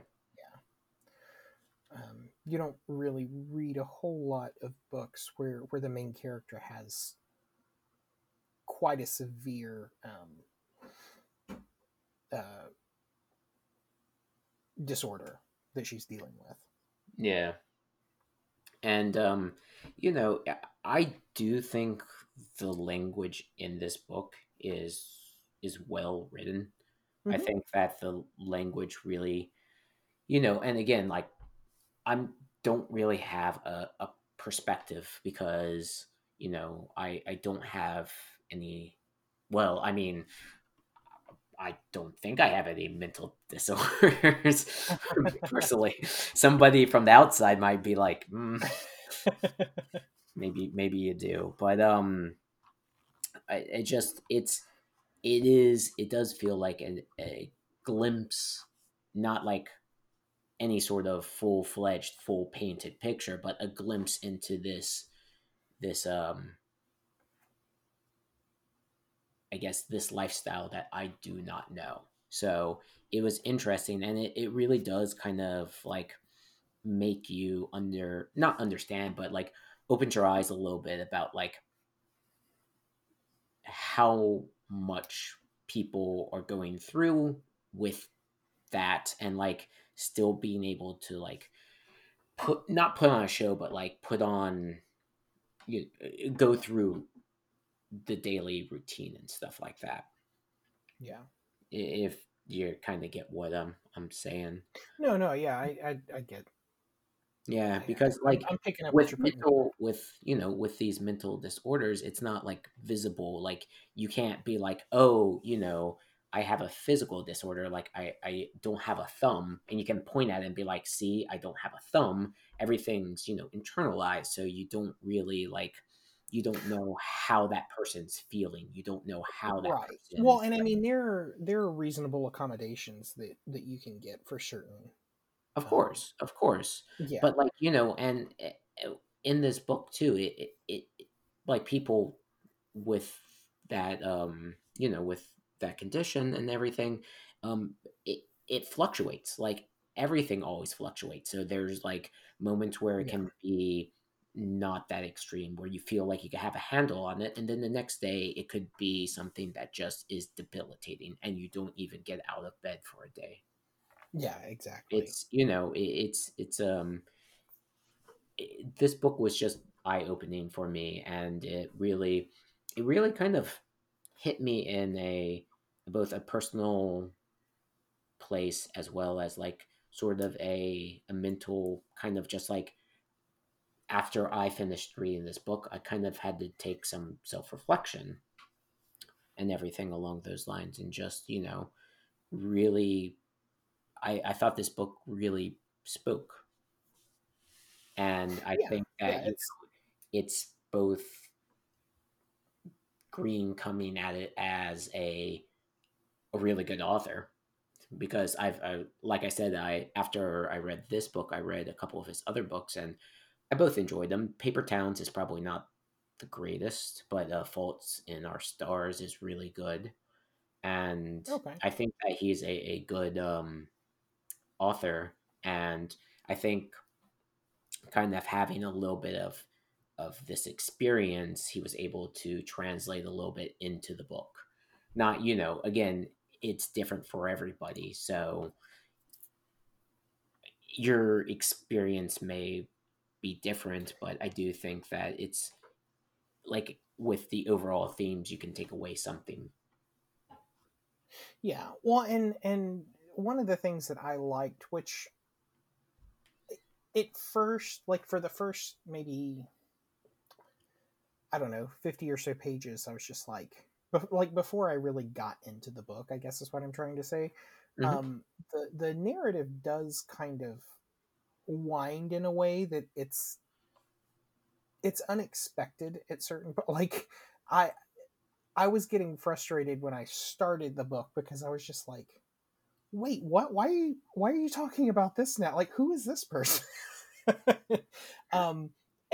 Um, you don't really read a whole lot of books where, where the main character has quite a severe um, uh, disorder that she's dealing with. Yeah. And, um, you know, I do think the language in this book is, is well written. Mm-hmm. I think that the language really, you know, and again, like, I don't really have a, a perspective because, you know, I, I don't have any, well, I mean, I don't think I have any mental disorders personally. Somebody from the outside might be like, mm, maybe, maybe you do. But um, I, it just, it's, it is, it does feel like a, a glimpse, not like any sort of full-fledged, full-painted picture, but a glimpse into this, this, um, I guess, this lifestyle that I do not know. So it was interesting, and it, it really does kind of, like, make you under, not understand, but, like, open your eyes a little bit about, like, how much people are going through with that, and, like, still being able to like put not put on a show, but like put on, you know, go through the daily routine and stuff like that. Yeah. If you kind of get what I'm, I'm saying. No, no. Yeah. I, I, I get. Yeah. Because I, like I'm picking up with, mental, with, you know, with these mental disorders, it's not like visible. Like you can't be like, oh, you know, I have a physical disorder, like I, I don't have a thumb, and you can point at it and be like, see, I don't have a thumb. Everything's, you know, internalized. So you don't really like, you don't know how that person's feeling. You don't know how that right. person Well, and feeling. I mean, there are, there are reasonable accommodations that, that you can get for certain. Of course. Of course. Yeah. But like, you know, and in this book too, it, it, it like people with that, um, you know, with, that condition and everything, um, it, it fluctuates. Like everything always fluctuates. So there's like moments where it yeah. can be not that extreme, where you feel like you could have a handle on it. And then the next day it could be something that just is debilitating and you don't even get out of bed for a day. Yeah, exactly. It's, you know, it, it's, it's, um, it, this book was just eye-opening for me. And it really, it really kind of hit me in a, both a personal place as well as like sort of a, a mental kind of just like after I finished reading this book, I kind of had to take some self-reflection and everything along those lines. And just, you know, really, I, I thought this book really spoke. And I yeah, think that yeah, it's, it's both Green coming at it as a a really good author, because I've, I, like I said, I after I read this book, I read a couple of his other books, and I both enjoyed them. Paper Towns is probably not the greatest, but uh, Faults in Our Stars is really good. And okay. I think that he's a, a good um, author. And I think kind of having a little bit of, of this experience, he was able to translate a little bit into the book. Not, you know, again, it's different for everybody. So your experience may be different, but I do think that it's like with the overall themes, you can take away something. Yeah. Well, and, and one of the things that I liked, which it first, like for the first, maybe, I don't know, fifty or so pages, I was just like, like before I really got into the book, I guess is what I'm trying to say. Mm-hmm. Um, the, the narrative does kind of wind in a way that it's, it's unexpected at certain, but like I, I was getting frustrated when I started the book because I was just like, wait, what, why, why are you talking about this now? Like, who is this person? um,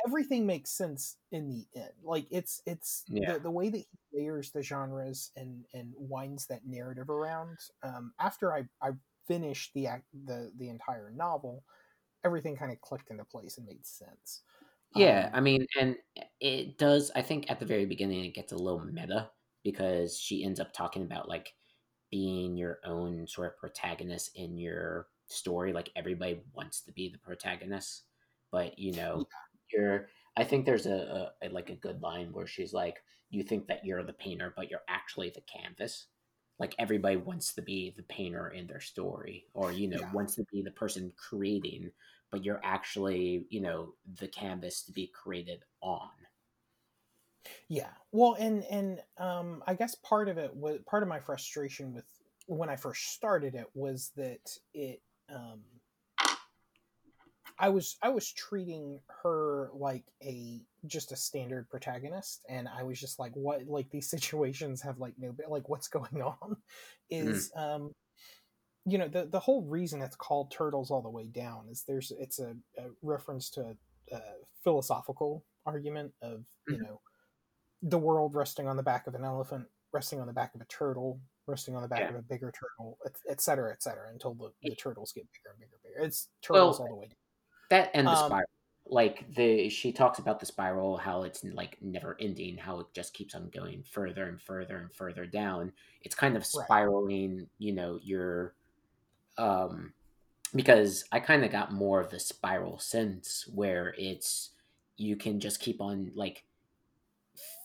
Everything makes sense in the end. Like it's it's yeah. the, the way that he layers the genres and, and winds that narrative around. Um, after I, I finished the the the entire novel, everything kind of clicked into place and made sense. Yeah, um, I mean, and it does. I think at the very beginning it gets a little meta because she ends up talking about like being your own sort of protagonist in your story. Like everybody wants to be the protagonist, but you know. Yeah. You're, I think there's a, a, a like a good line where she's like, you think that you're the painter, but you're actually the canvas. Like everybody wants to be the painter in their story, or, you know, yeah. wants to be the person creating, but you're actually, you know, the canvas to be created on. Yeah. Well, and, and um, I guess part of it was part of my frustration with when I first started it was that it, um, I was I was treating her like a just a standard protagonist, and I was just like, what? Like these situations have like no like what's going on? Is mm. um, you know the the whole reason it's called Turtles All the Way Down is there's it's a, a reference to a, a philosophical argument of mm. you know the world resting on the back of an elephant, resting on the back of a turtle, resting on the back yeah. of a bigger turtle, et cetera, et cetera, until the, the turtles get bigger and bigger and bigger. It's turtles well, all the way down. That and the um, spiral, like the she talks about the spiral, how it's like never ending, how it just keeps on going further and further and further down. It's kind of spiraling, right. you know, your, um, because I kind of got more of the spiral sense where it's you can just keep on like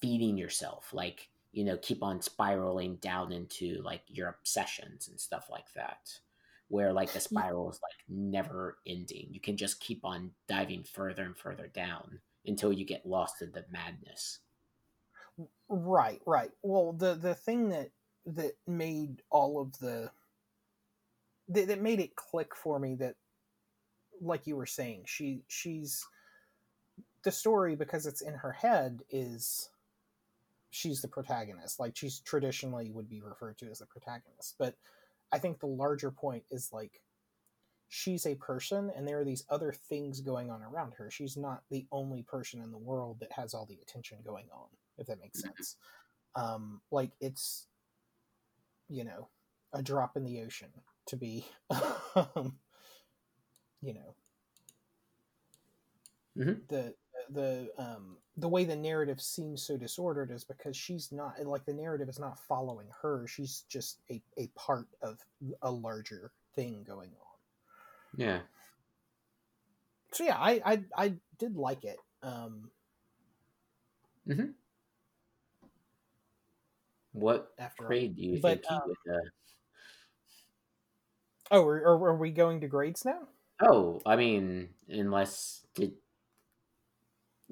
feeding yourself, like you know, keep on spiraling down into like your obsessions and stuff like that. Where like the spiral is like never ending. You can just keep on diving further and further down until you get lost in the madness. Right, right. Well, the, the thing that, that made all of the, that, that made it click for me that, like you were saying, she, she's the story because it's in her head is she's the protagonist. Like she's traditionally would be referred to as the protagonist, but I think the larger point is like she's a person and there are these other things going on around her. She's not the only person in the world that has all the attention going on, if that makes sense. Um, like it's, you know, a drop in the ocean to be, um, you know, mm-hmm. the, the, um, the way the narrative seems so disordered is because she's not like the narrative is not following her. She's just a, a part of a larger thing going on. Yeah. So yeah, I, I, I did like it. Um, mm-hmm. What after grade do you but, think? Um, you would, uh... Oh, are, are we going to grades now? Oh, I mean, unless did,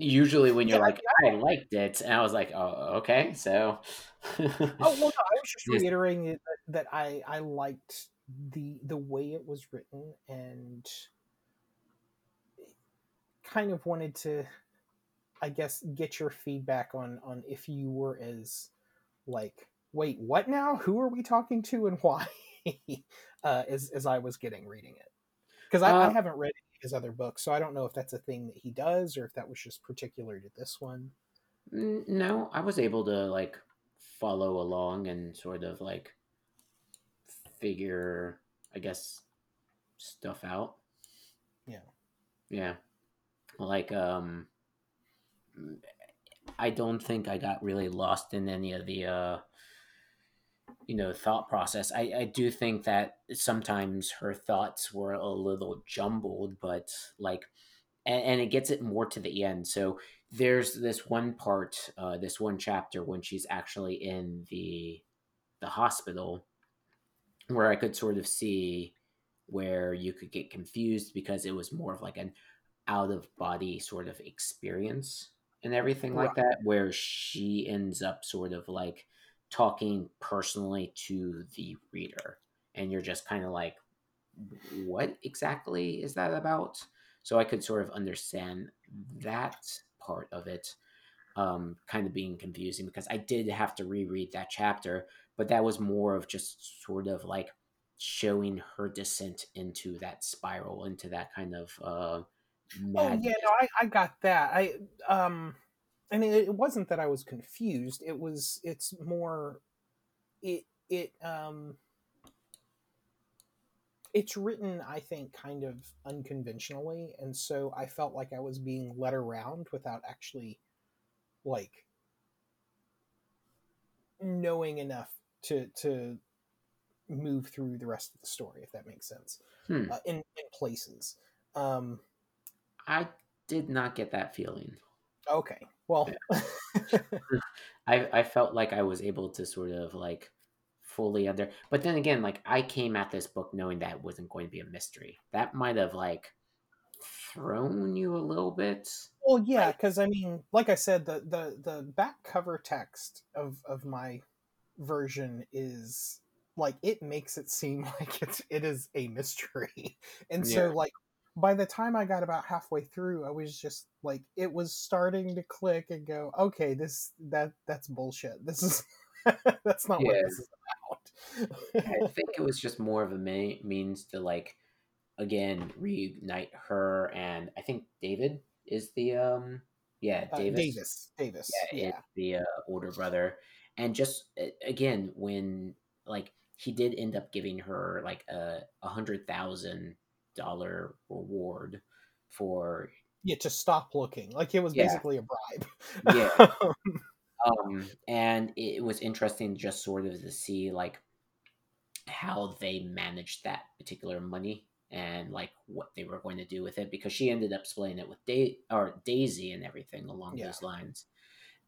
usually when you're yeah, like, yeah. I liked it, and I was like, oh, okay, so. oh, well, no, I was just reiterating that, that I, I liked the the way it was written and kind of wanted to, I guess, get your feedback on, on if you were as, like, wait, what now? Who are we talking to and why? uh, as, as I was getting reading it. Because I, uh, I haven't read his other books, so I don't know if that's a thing that he does or if that was just particular to this one. No, I was able to, like, follow along and sort of, like, figure, I guess, stuff out. Yeah. Yeah. Like, um... I don't think I got really lost in any of the, uh, you know, thought process. I, I do think that sometimes her thoughts were a little jumbled, but like, and, and it gets it more to the end. So there's this one part, uh, this one chapter when she's actually in the the hospital where I could sort of see where you could get confused because it was more of like an out of body sort of experience and everything like that, where she ends up sort of like talking personally to the reader. And you're just kind of like, what exactly is that about? So I could sort of understand that part of it um, kind of being confusing because I did have to reread that chapter, but that was more of just sort of like showing her descent into that spiral, into that kind of, uh, Magic. Oh yeah, no, I, I got that. I um, and it, it wasn't that I was confused. It was, it's more, it it um, it's written, I think, kind of unconventionally, and so I felt like I was being led around without actually, like, knowing enough to to move through the rest of the story, if that makes sense. Hmm. Uh, in in places, um. I did not get that feeling. Okay. Well, I I felt like I was able to sort of like fully under, but then again, like I came at this book knowing that it wasn't going to be a mystery. That might have like thrown you a little bit. Well, yeah, because I mean, like I said, the the the back cover text of of my version is like, it makes it seem like it's it is a mystery, and so yeah. like. By the time I got about halfway through, I was just like, it was starting to click and go, okay, this, that, that's bullshit. This is, that's not yeah. what this is about. I think it was just more of a may- means to like, again, reunite her. And I think David is the, um, yeah, Davis. Uh, Davis. Davis. Yeah. yeah. The uh, older brother. And just, again, when like he did end up giving her like a uh, hundred thousand dollar reward for yeah to stop looking, like it was yeah. basically a bribe. yeah um and it was interesting just sort of to see like how they managed that particular money and like what they were going to do with it, because she ended up splitting it with Day or Daisy and everything along yeah. those lines,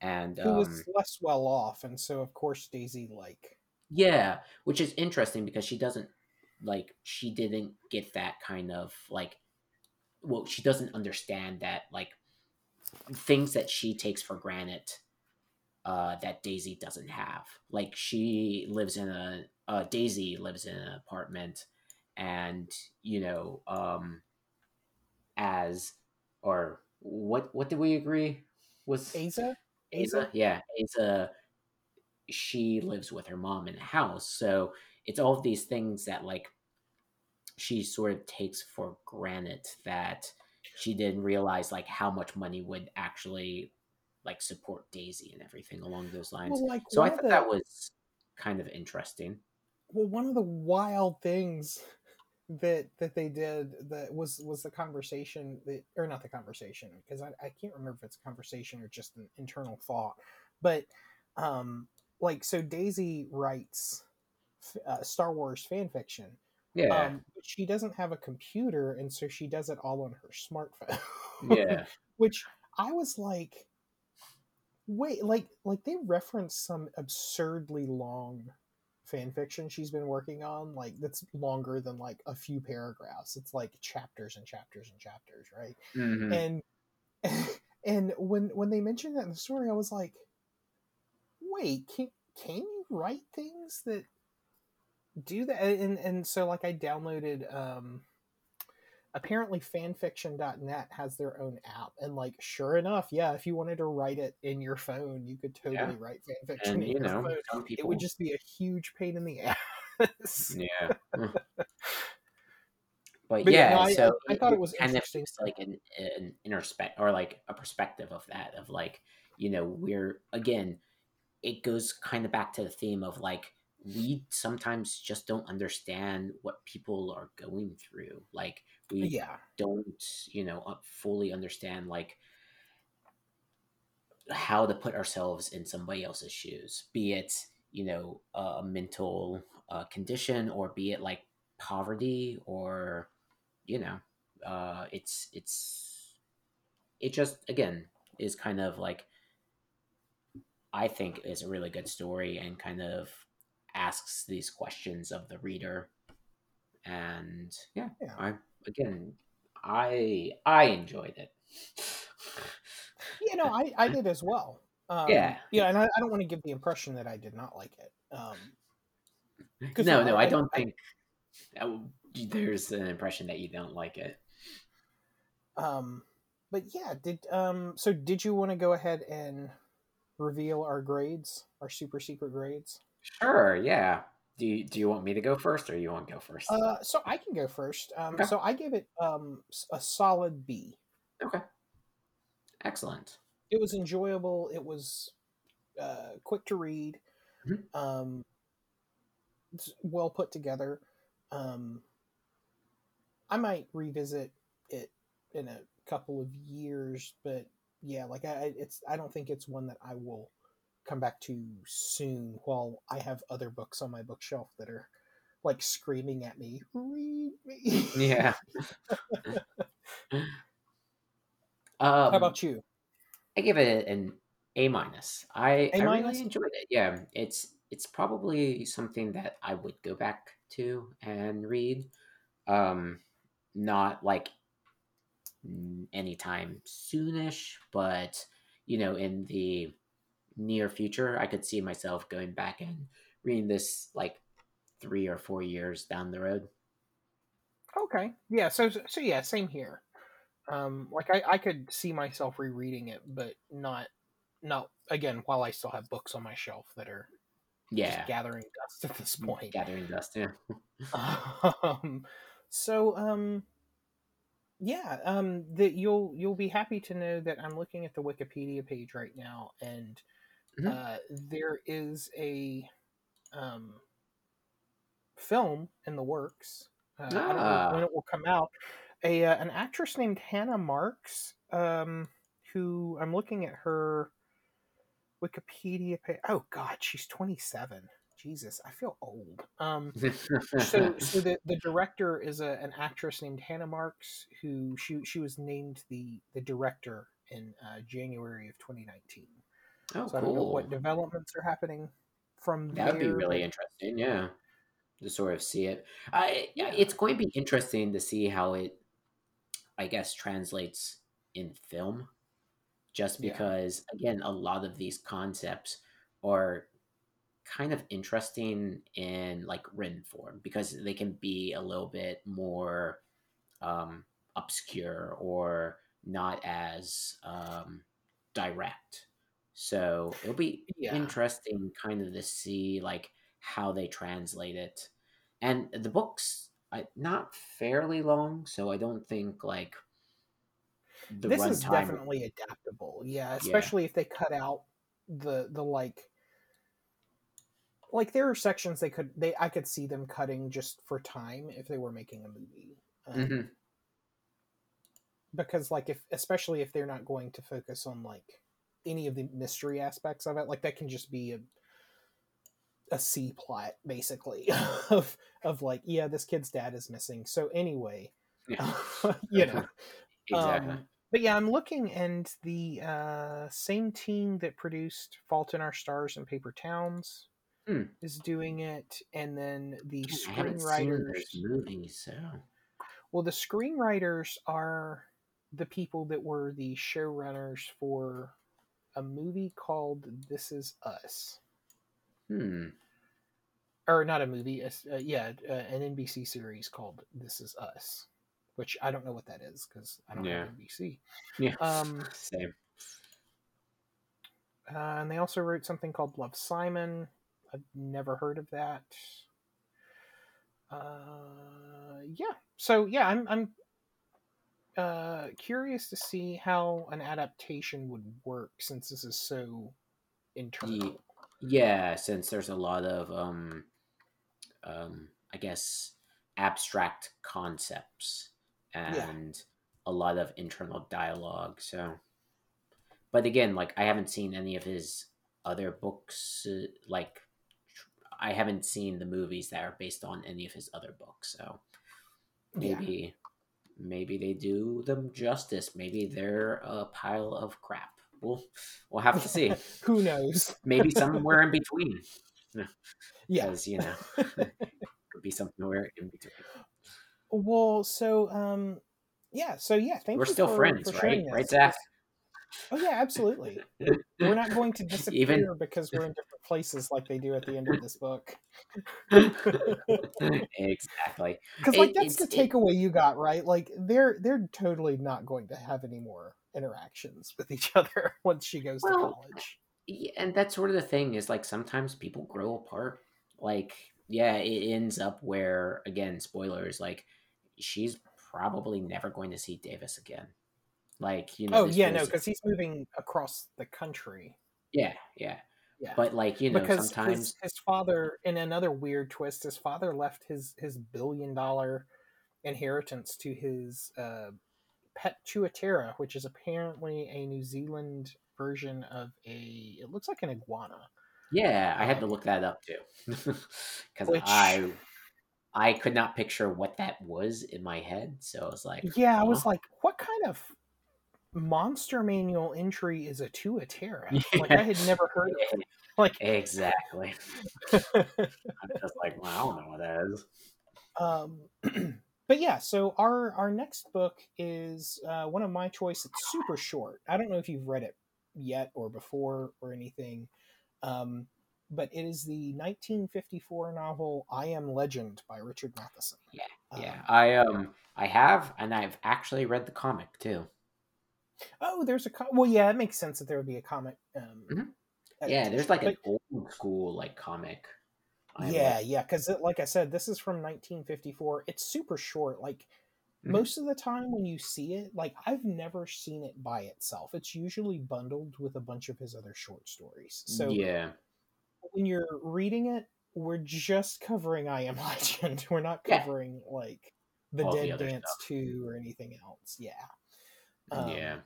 and who um, was less well off, and so of course Daisy like yeah which is interesting because she doesn't like she didn't get that kind of like, well, she doesn't understand that like things that she takes for granted uh, that Daisy doesn't have. Like she lives in a, uh, Daisy lives in an apartment and, you know, um, as, or what, what did we agree was? Asa? Asa? Yeah. Asa, she lives with her mom in a house. So it's all of these things that like she sort of takes for granted that she didn't realize like how much money would actually like support Daisy and everything along those lines. Well, like, so I thought the, that was kind of interesting. Well, one of the wild things that, that they did that was, was the conversation that, or not the conversation, because I, I can't remember if it's a conversation or just an internal thought, but um, like, so Daisy writes Uh, Star Wars fan fiction. Yeah, um, but she doesn't have a computer, and so she does it all on her smartphone. Yeah, which I was like, wait, like, like they referenced some absurdly long fan fiction she's been working on, like that's longer than like a few paragraphs. It's like chapters and chapters and chapters, right? Mm-hmm. And And when when they mentioned that in the story, I was like, wait, can can you write things that do that? And and so like I downloaded um apparently fanfiction dot net has their own app, and like sure enough, yeah, if you wanted to write it in your phone, you could totally yeah. write fanfiction in you your know, phone. People... It would just be a huge pain in the ass. Yeah. But, but yeah, no, I, so I, I thought it was kind interesting. Of just like an, an introspect or like a perspective of that, of like, you know, we're, again, it goes kind of back to the theme of like, we sometimes just don't understand what people are going through. Like we yeah. don't, you know, fully understand like how to put ourselves in somebody else's shoes, be it, you know, a mental uh, condition, or be it like poverty, or, you know, uh, it's, it's, it just, again, is kind of like, I think is a really good story, and kind of asks these questions of the reader. And yeah, yeah. I, again, I, I enjoyed it. You know, I, I did as well. Um, yeah. Yeah. And I, I don't want to give the impression that I did not like it. Um, no, I, no, I don't I, think I, there's an impression that you don't like it. Um, but yeah, did um so did you want to go ahead and reveal our grades, our super secret grades? Sure, yeah. Do you, do you want me to go first, or you want to go first? Uh, so I can go first. Um, okay. So I give it um a solid B. Okay. Excellent. It was enjoyable. It was uh, quick to read. Mm-hmm. Um, well put together. Um, I might revisit it in a couple of years, but yeah, like I, it's, I don't think it's one that I will come back to soon, while I have other books on my bookshelf that are like screaming at me, read me. Yeah. um, How about you? I give it an A minus. I, I really enjoyed it. Yeah. It's, it's probably something that I would go back to and read. Um, not like anytime soonish, but you know, in the near future, I could see myself going back and reading this like three or four years down the road. Okay. Yeah. So, so yeah, same here. Um, like I, I could see myself rereading it, but not, not again, while I still have books on my shelf that are yeah just gathering dust at this point. Gathering dust. Yeah. um, so, um, yeah, um, that you'll, you'll be happy to know that I'm looking at the Wikipedia page right now, and mm-hmm. uh, there is a um, film in the works. Uh, ah. I don't know when it will come out. A uh, an actress named Hannah Marks, um, who I'm looking at her Wikipedia page. Oh God, she's twenty-seven. Jesus, I feel old. Um, so, so the, the director is a, an actress named Hannah Marks, who she she was named the the director in uh, January of twenty nineteen. Oh, so cool. I don't know what developments are happening from there. That'd be really interesting. Yeah, to sort of see it. I yeah, it's going to be interesting to see how it, I guess, translates in film. Just because, yeah. again, a lot of these concepts are kind of interesting in like written form, because they can be a little bit more um obscure or not as um direct, so it'll be yeah. interesting kind of to see like how they translate it. And the book's not fairly long, so I don't think like the this is definitely adaptable, yeah especially yeah. if they cut out the the like Like there are sections they could they I could see them cutting just for time if they were making a movie, um, mm-hmm. because like if especially if they're not going to focus on like any of the mystery aspects of it, like that can just be a a C plot basically of of like yeah this kid's dad is missing, so anyway, yeah. you know, exactly. Um, but yeah, I'm looking, and the uh, same team that produced Fault in Our Stars and Paper Towns. Hmm. is doing it, and then the I screenwriters. Seen movies, so. Well, the screenwriters are the people that were the showrunners for a movie called This Is Us. Hmm. Or not a movie, uh, yeah, uh, an N B C series called This Is Us, which I don't know what that is because I don't yeah. have N B C. Yeah, um, same. Uh, and they also wrote something called Love, Simon. I've never heard of that. Uh, yeah, so yeah, I'm I'm uh, curious to see how an adaptation would work since this is so internal. Yeah, since there's a lot of um, um, I guess abstract concepts and yeah. a lot of internal dialogue. So, but again, like I haven't seen any of his other books, uh, like. I haven't seen the movies that are based on any of his other books, so maybe yeah. maybe they do them justice. Maybe they're a pile of crap. We'll we'll have to see. Who knows? Maybe somewhere in between. Yeah, because you know, it could be somewhere in between. Well, so um, yeah, so yeah, thank We're you. We're still for, friends, for right? Right, Zach? Oh yeah, absolutely. We're not going to disappear Even... because we're in different places like they do at the end of this book. Exactly. Because like it, that's the takeaway it... you got, right? Like they're they're totally not going to have any more interactions with each other once she goes well, to college. Yeah, and that's sort of the thing is like sometimes people grow apart. Like, yeah, it ends up where, again, spoilers, like she's probably never going to see Davis again. Like, you know, oh yeah, no, because he's moving across the country. Yeah, yeah, yeah. But like, you know, because sometimes his, his father, in another weird twist, his father left his his billion dollar inheritance to his uh, pet Tuatera, which is apparently a New Zealand version of a. It looks like an iguana. Yeah, I had to look that up too, because which... I. I could not picture what that was in my head, so I was like, yeah, huh? I was like, what kind of monster manual entry is a Tuatera? Yeah. Like I had never heard of it. Like exactly. I'm just like, well, I don't know what that is. Um, but yeah, so our our next book is uh, one of my choice. It's super short. I don't know if you've read it yet or before or anything, um, but it is the nineteen fifty-four novel "I Am Legend" by Richard Matheson. Yeah, yeah. Um, I um, I have, and I've actually read the comic too. Oh, there's a com- well, yeah, it makes sense that there would be a comic. Um, mm-hmm. Yeah, there's like an old school like comic. I yeah, like. yeah, because like I said, this is from nineteen fifty-four. It's super short. Like mm-hmm. most of the time when you see it, like I've never seen it by itself. It's usually bundled with a bunch of his other short stories. So yeah, when you're reading it, we're just covering I Am Legend. We're not covering yeah. like the All Dead the Dance stuff. two or anything else. Yeah. Um, yeah,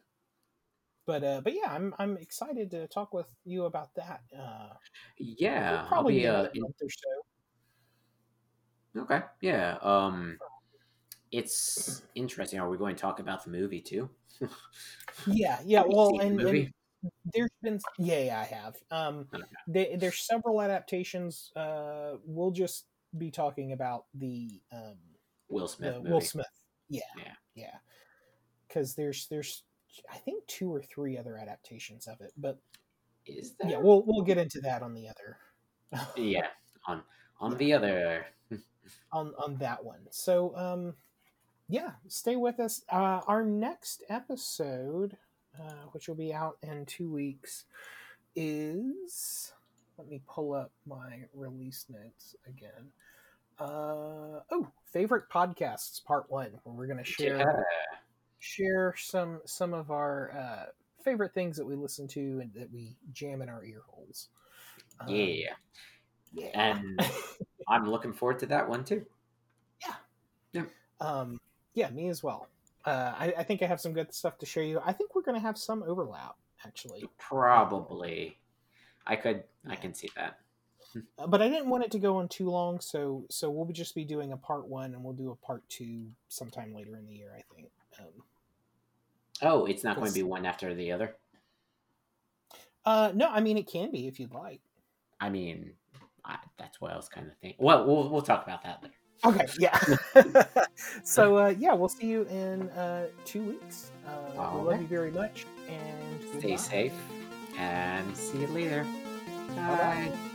but uh, but yeah, I'm I'm excited to talk with you about that. Uh, yeah, we'll probably be, uh, in a month or so. Okay, yeah. Um, it's interesting. Are we going to talk about the movie too? yeah, yeah. Well, and, the and there's been yeah, yeah, I have. Um, okay. they, there's several adaptations. Uh, we'll just be talking about the um Will Smith. The movie. Will Smith. Yeah, yeah. yeah. Because there's there's I think two or three other adaptations of it, but is that yeah we'll we'll get into that on the other yeah on on yeah. the other on on that one. So um yeah, stay with us. Uh, our next episode, uh, which will be out in two weeks, is let me pull up my release notes again. Uh oh, favorite podcasts part one, where we're gonna share. Yeah. Share some some of our uh, favorite things that we listen to and that we jam in our ear holes. Um, yeah. yeah, and I'm looking forward to that one too. Yeah, yeah, um, yeah, me as well. Uh, I, I think I have some good stuff to show you. I think we're going to have some overlap, actually. Probably, I could, yeah. I can see that. Uh, but I didn't want it to go on too long, so so we'll just be doing a part one, and we'll do a part two sometime later in the year, I think. Um, oh, it's not going to be one after the other? Uh, no, I mean, it can be if you'd like. I mean, I, that's what I was kind of thinking. Well, we'll we'll talk about that later. Okay, yeah. So, uh, yeah, we'll see you in uh, two weeks. Uh, we love right. you very much. And stay goodbye. safe. And see you later. Bye. Bye.